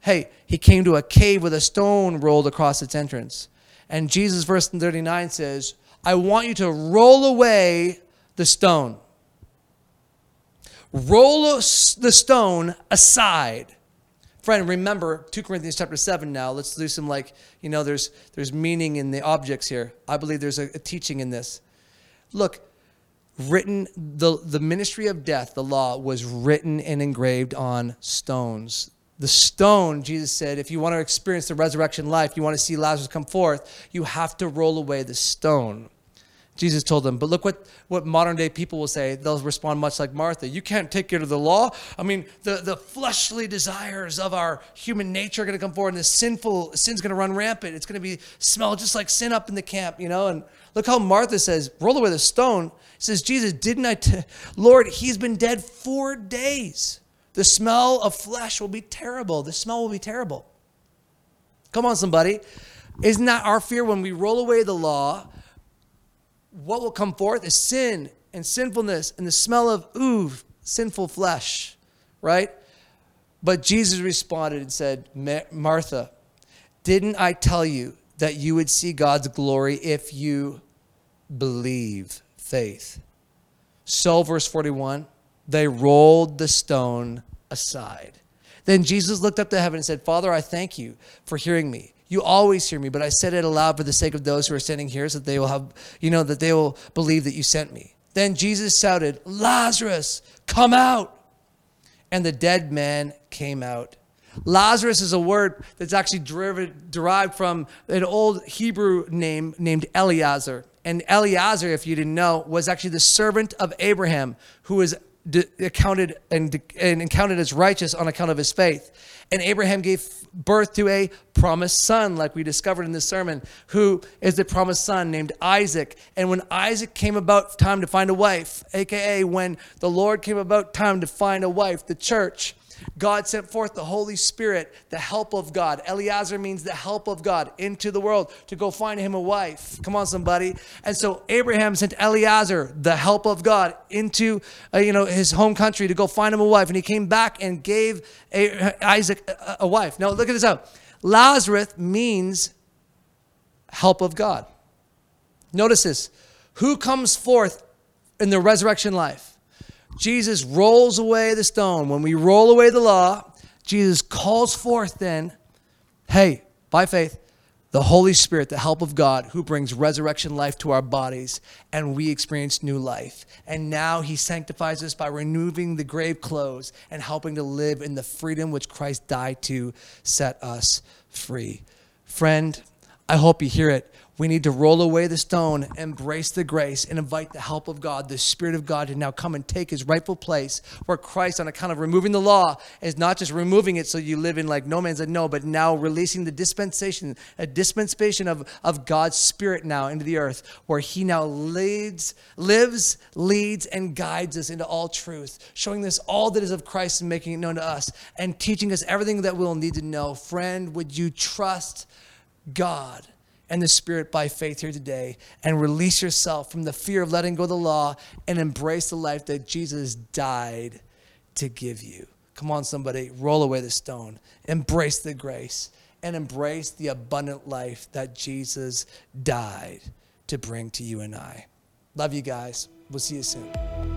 Hey, he came to a cave with a stone rolled across its entrance. And Jesus, verse thirty-nine says, I want you to roll away the stone. Roll the stone aside. Friend, remember Second Corinthians chapter seven now. Let's do some, like, you know, there's there's meaning in the objects here. I believe there's a, a teaching in this. Look, written, the, the ministry of death, the law, was written and engraved on stones. The stone, Jesus said, if you want to experience the resurrection life, you want to see Lazarus come forth, you have to roll away the stone. Jesus told them, but look what, what modern day people will say. They'll respond much like Martha. You can't take care of the law. I mean, the, the fleshly desires of our human nature are going to come forward, and the sinful sin's going to run rampant. It's going to be smell just like sin up in the camp, you know. And look how Martha says, roll away the stone. She says, Jesus, didn't I, t- Lord, he's been dead four days. The smell of flesh will be terrible. The smell will be terrible. Come on, somebody. Isn't that our fear when we roll away the law? What will come forth is sin and sinfulness and the smell of, ooh, sinful flesh, right? But Jesus responded and said, Martha, didn't I tell you that you would see God's glory if you believe? Faith. So, verse forty-one, they rolled the stone aside. Then Jesus looked up to heaven and said, Father, I thank you for hearing me. You always hear me, but I said it aloud for the sake of those who are standing here, so that they will have, you know, that they will believe that you sent me. Then Jesus shouted, Lazarus, come out. And the dead man came out. Lazarus is a word that's actually derived from an old Hebrew name named Eliezer. And Eliezer, if you didn't know, was actually the servant of Abraham, who was accounted and, and counted as righteous on account of his faith. And Abraham gave birth to a promised son, like we discovered in this sermon, who is the promised son named Isaac. And when Isaac came about time to find a wife, aka when the Lord came about time to find a wife, the church, God sent forth the Holy Spirit, the help of God. Eliezer means the help of God, into the world to go find him a wife. Come on, somebody. And so Abraham sent Eliezer, the help of God, into uh, you know, his home country to go find him a wife. And he came back and gave a, Isaac a, a wife. Now, look at this out. Lazarus means help of God. Notice this. Who comes forth in the resurrection life? Jesus rolls away the stone. When we roll away the law, Jesus calls forth then, hey, by faith, the Holy Spirit, the help of God, who brings resurrection life to our bodies, and we experience new life. And now he sanctifies us by removing the grave clothes and helping to live in the freedom which Christ died to set us free. Friend, I hope you hear it. We need to roll away the stone, embrace the grace, and invite the help of God, the Spirit of God, to now come and take his rightful place, where Christ, on account of removing the law, is not just removing it so you live in like no man's land, no, but now releasing the dispensation, a dispensation of, of God's Spirit now into the earth, where he now leads, lives, leads, and guides us into all truth, showing us all that is of Christ and making it known to us, and teaching us everything that we'll need to know. Friend, would you trust God and the Spirit by faith here today, and release yourself from the fear of letting go of the law and embrace the life that Jesus died to give you? Come on, somebody, roll away the stone, embrace the grace, and embrace the abundant life that Jesus died to bring to you and I. Love you guys. We'll see you soon.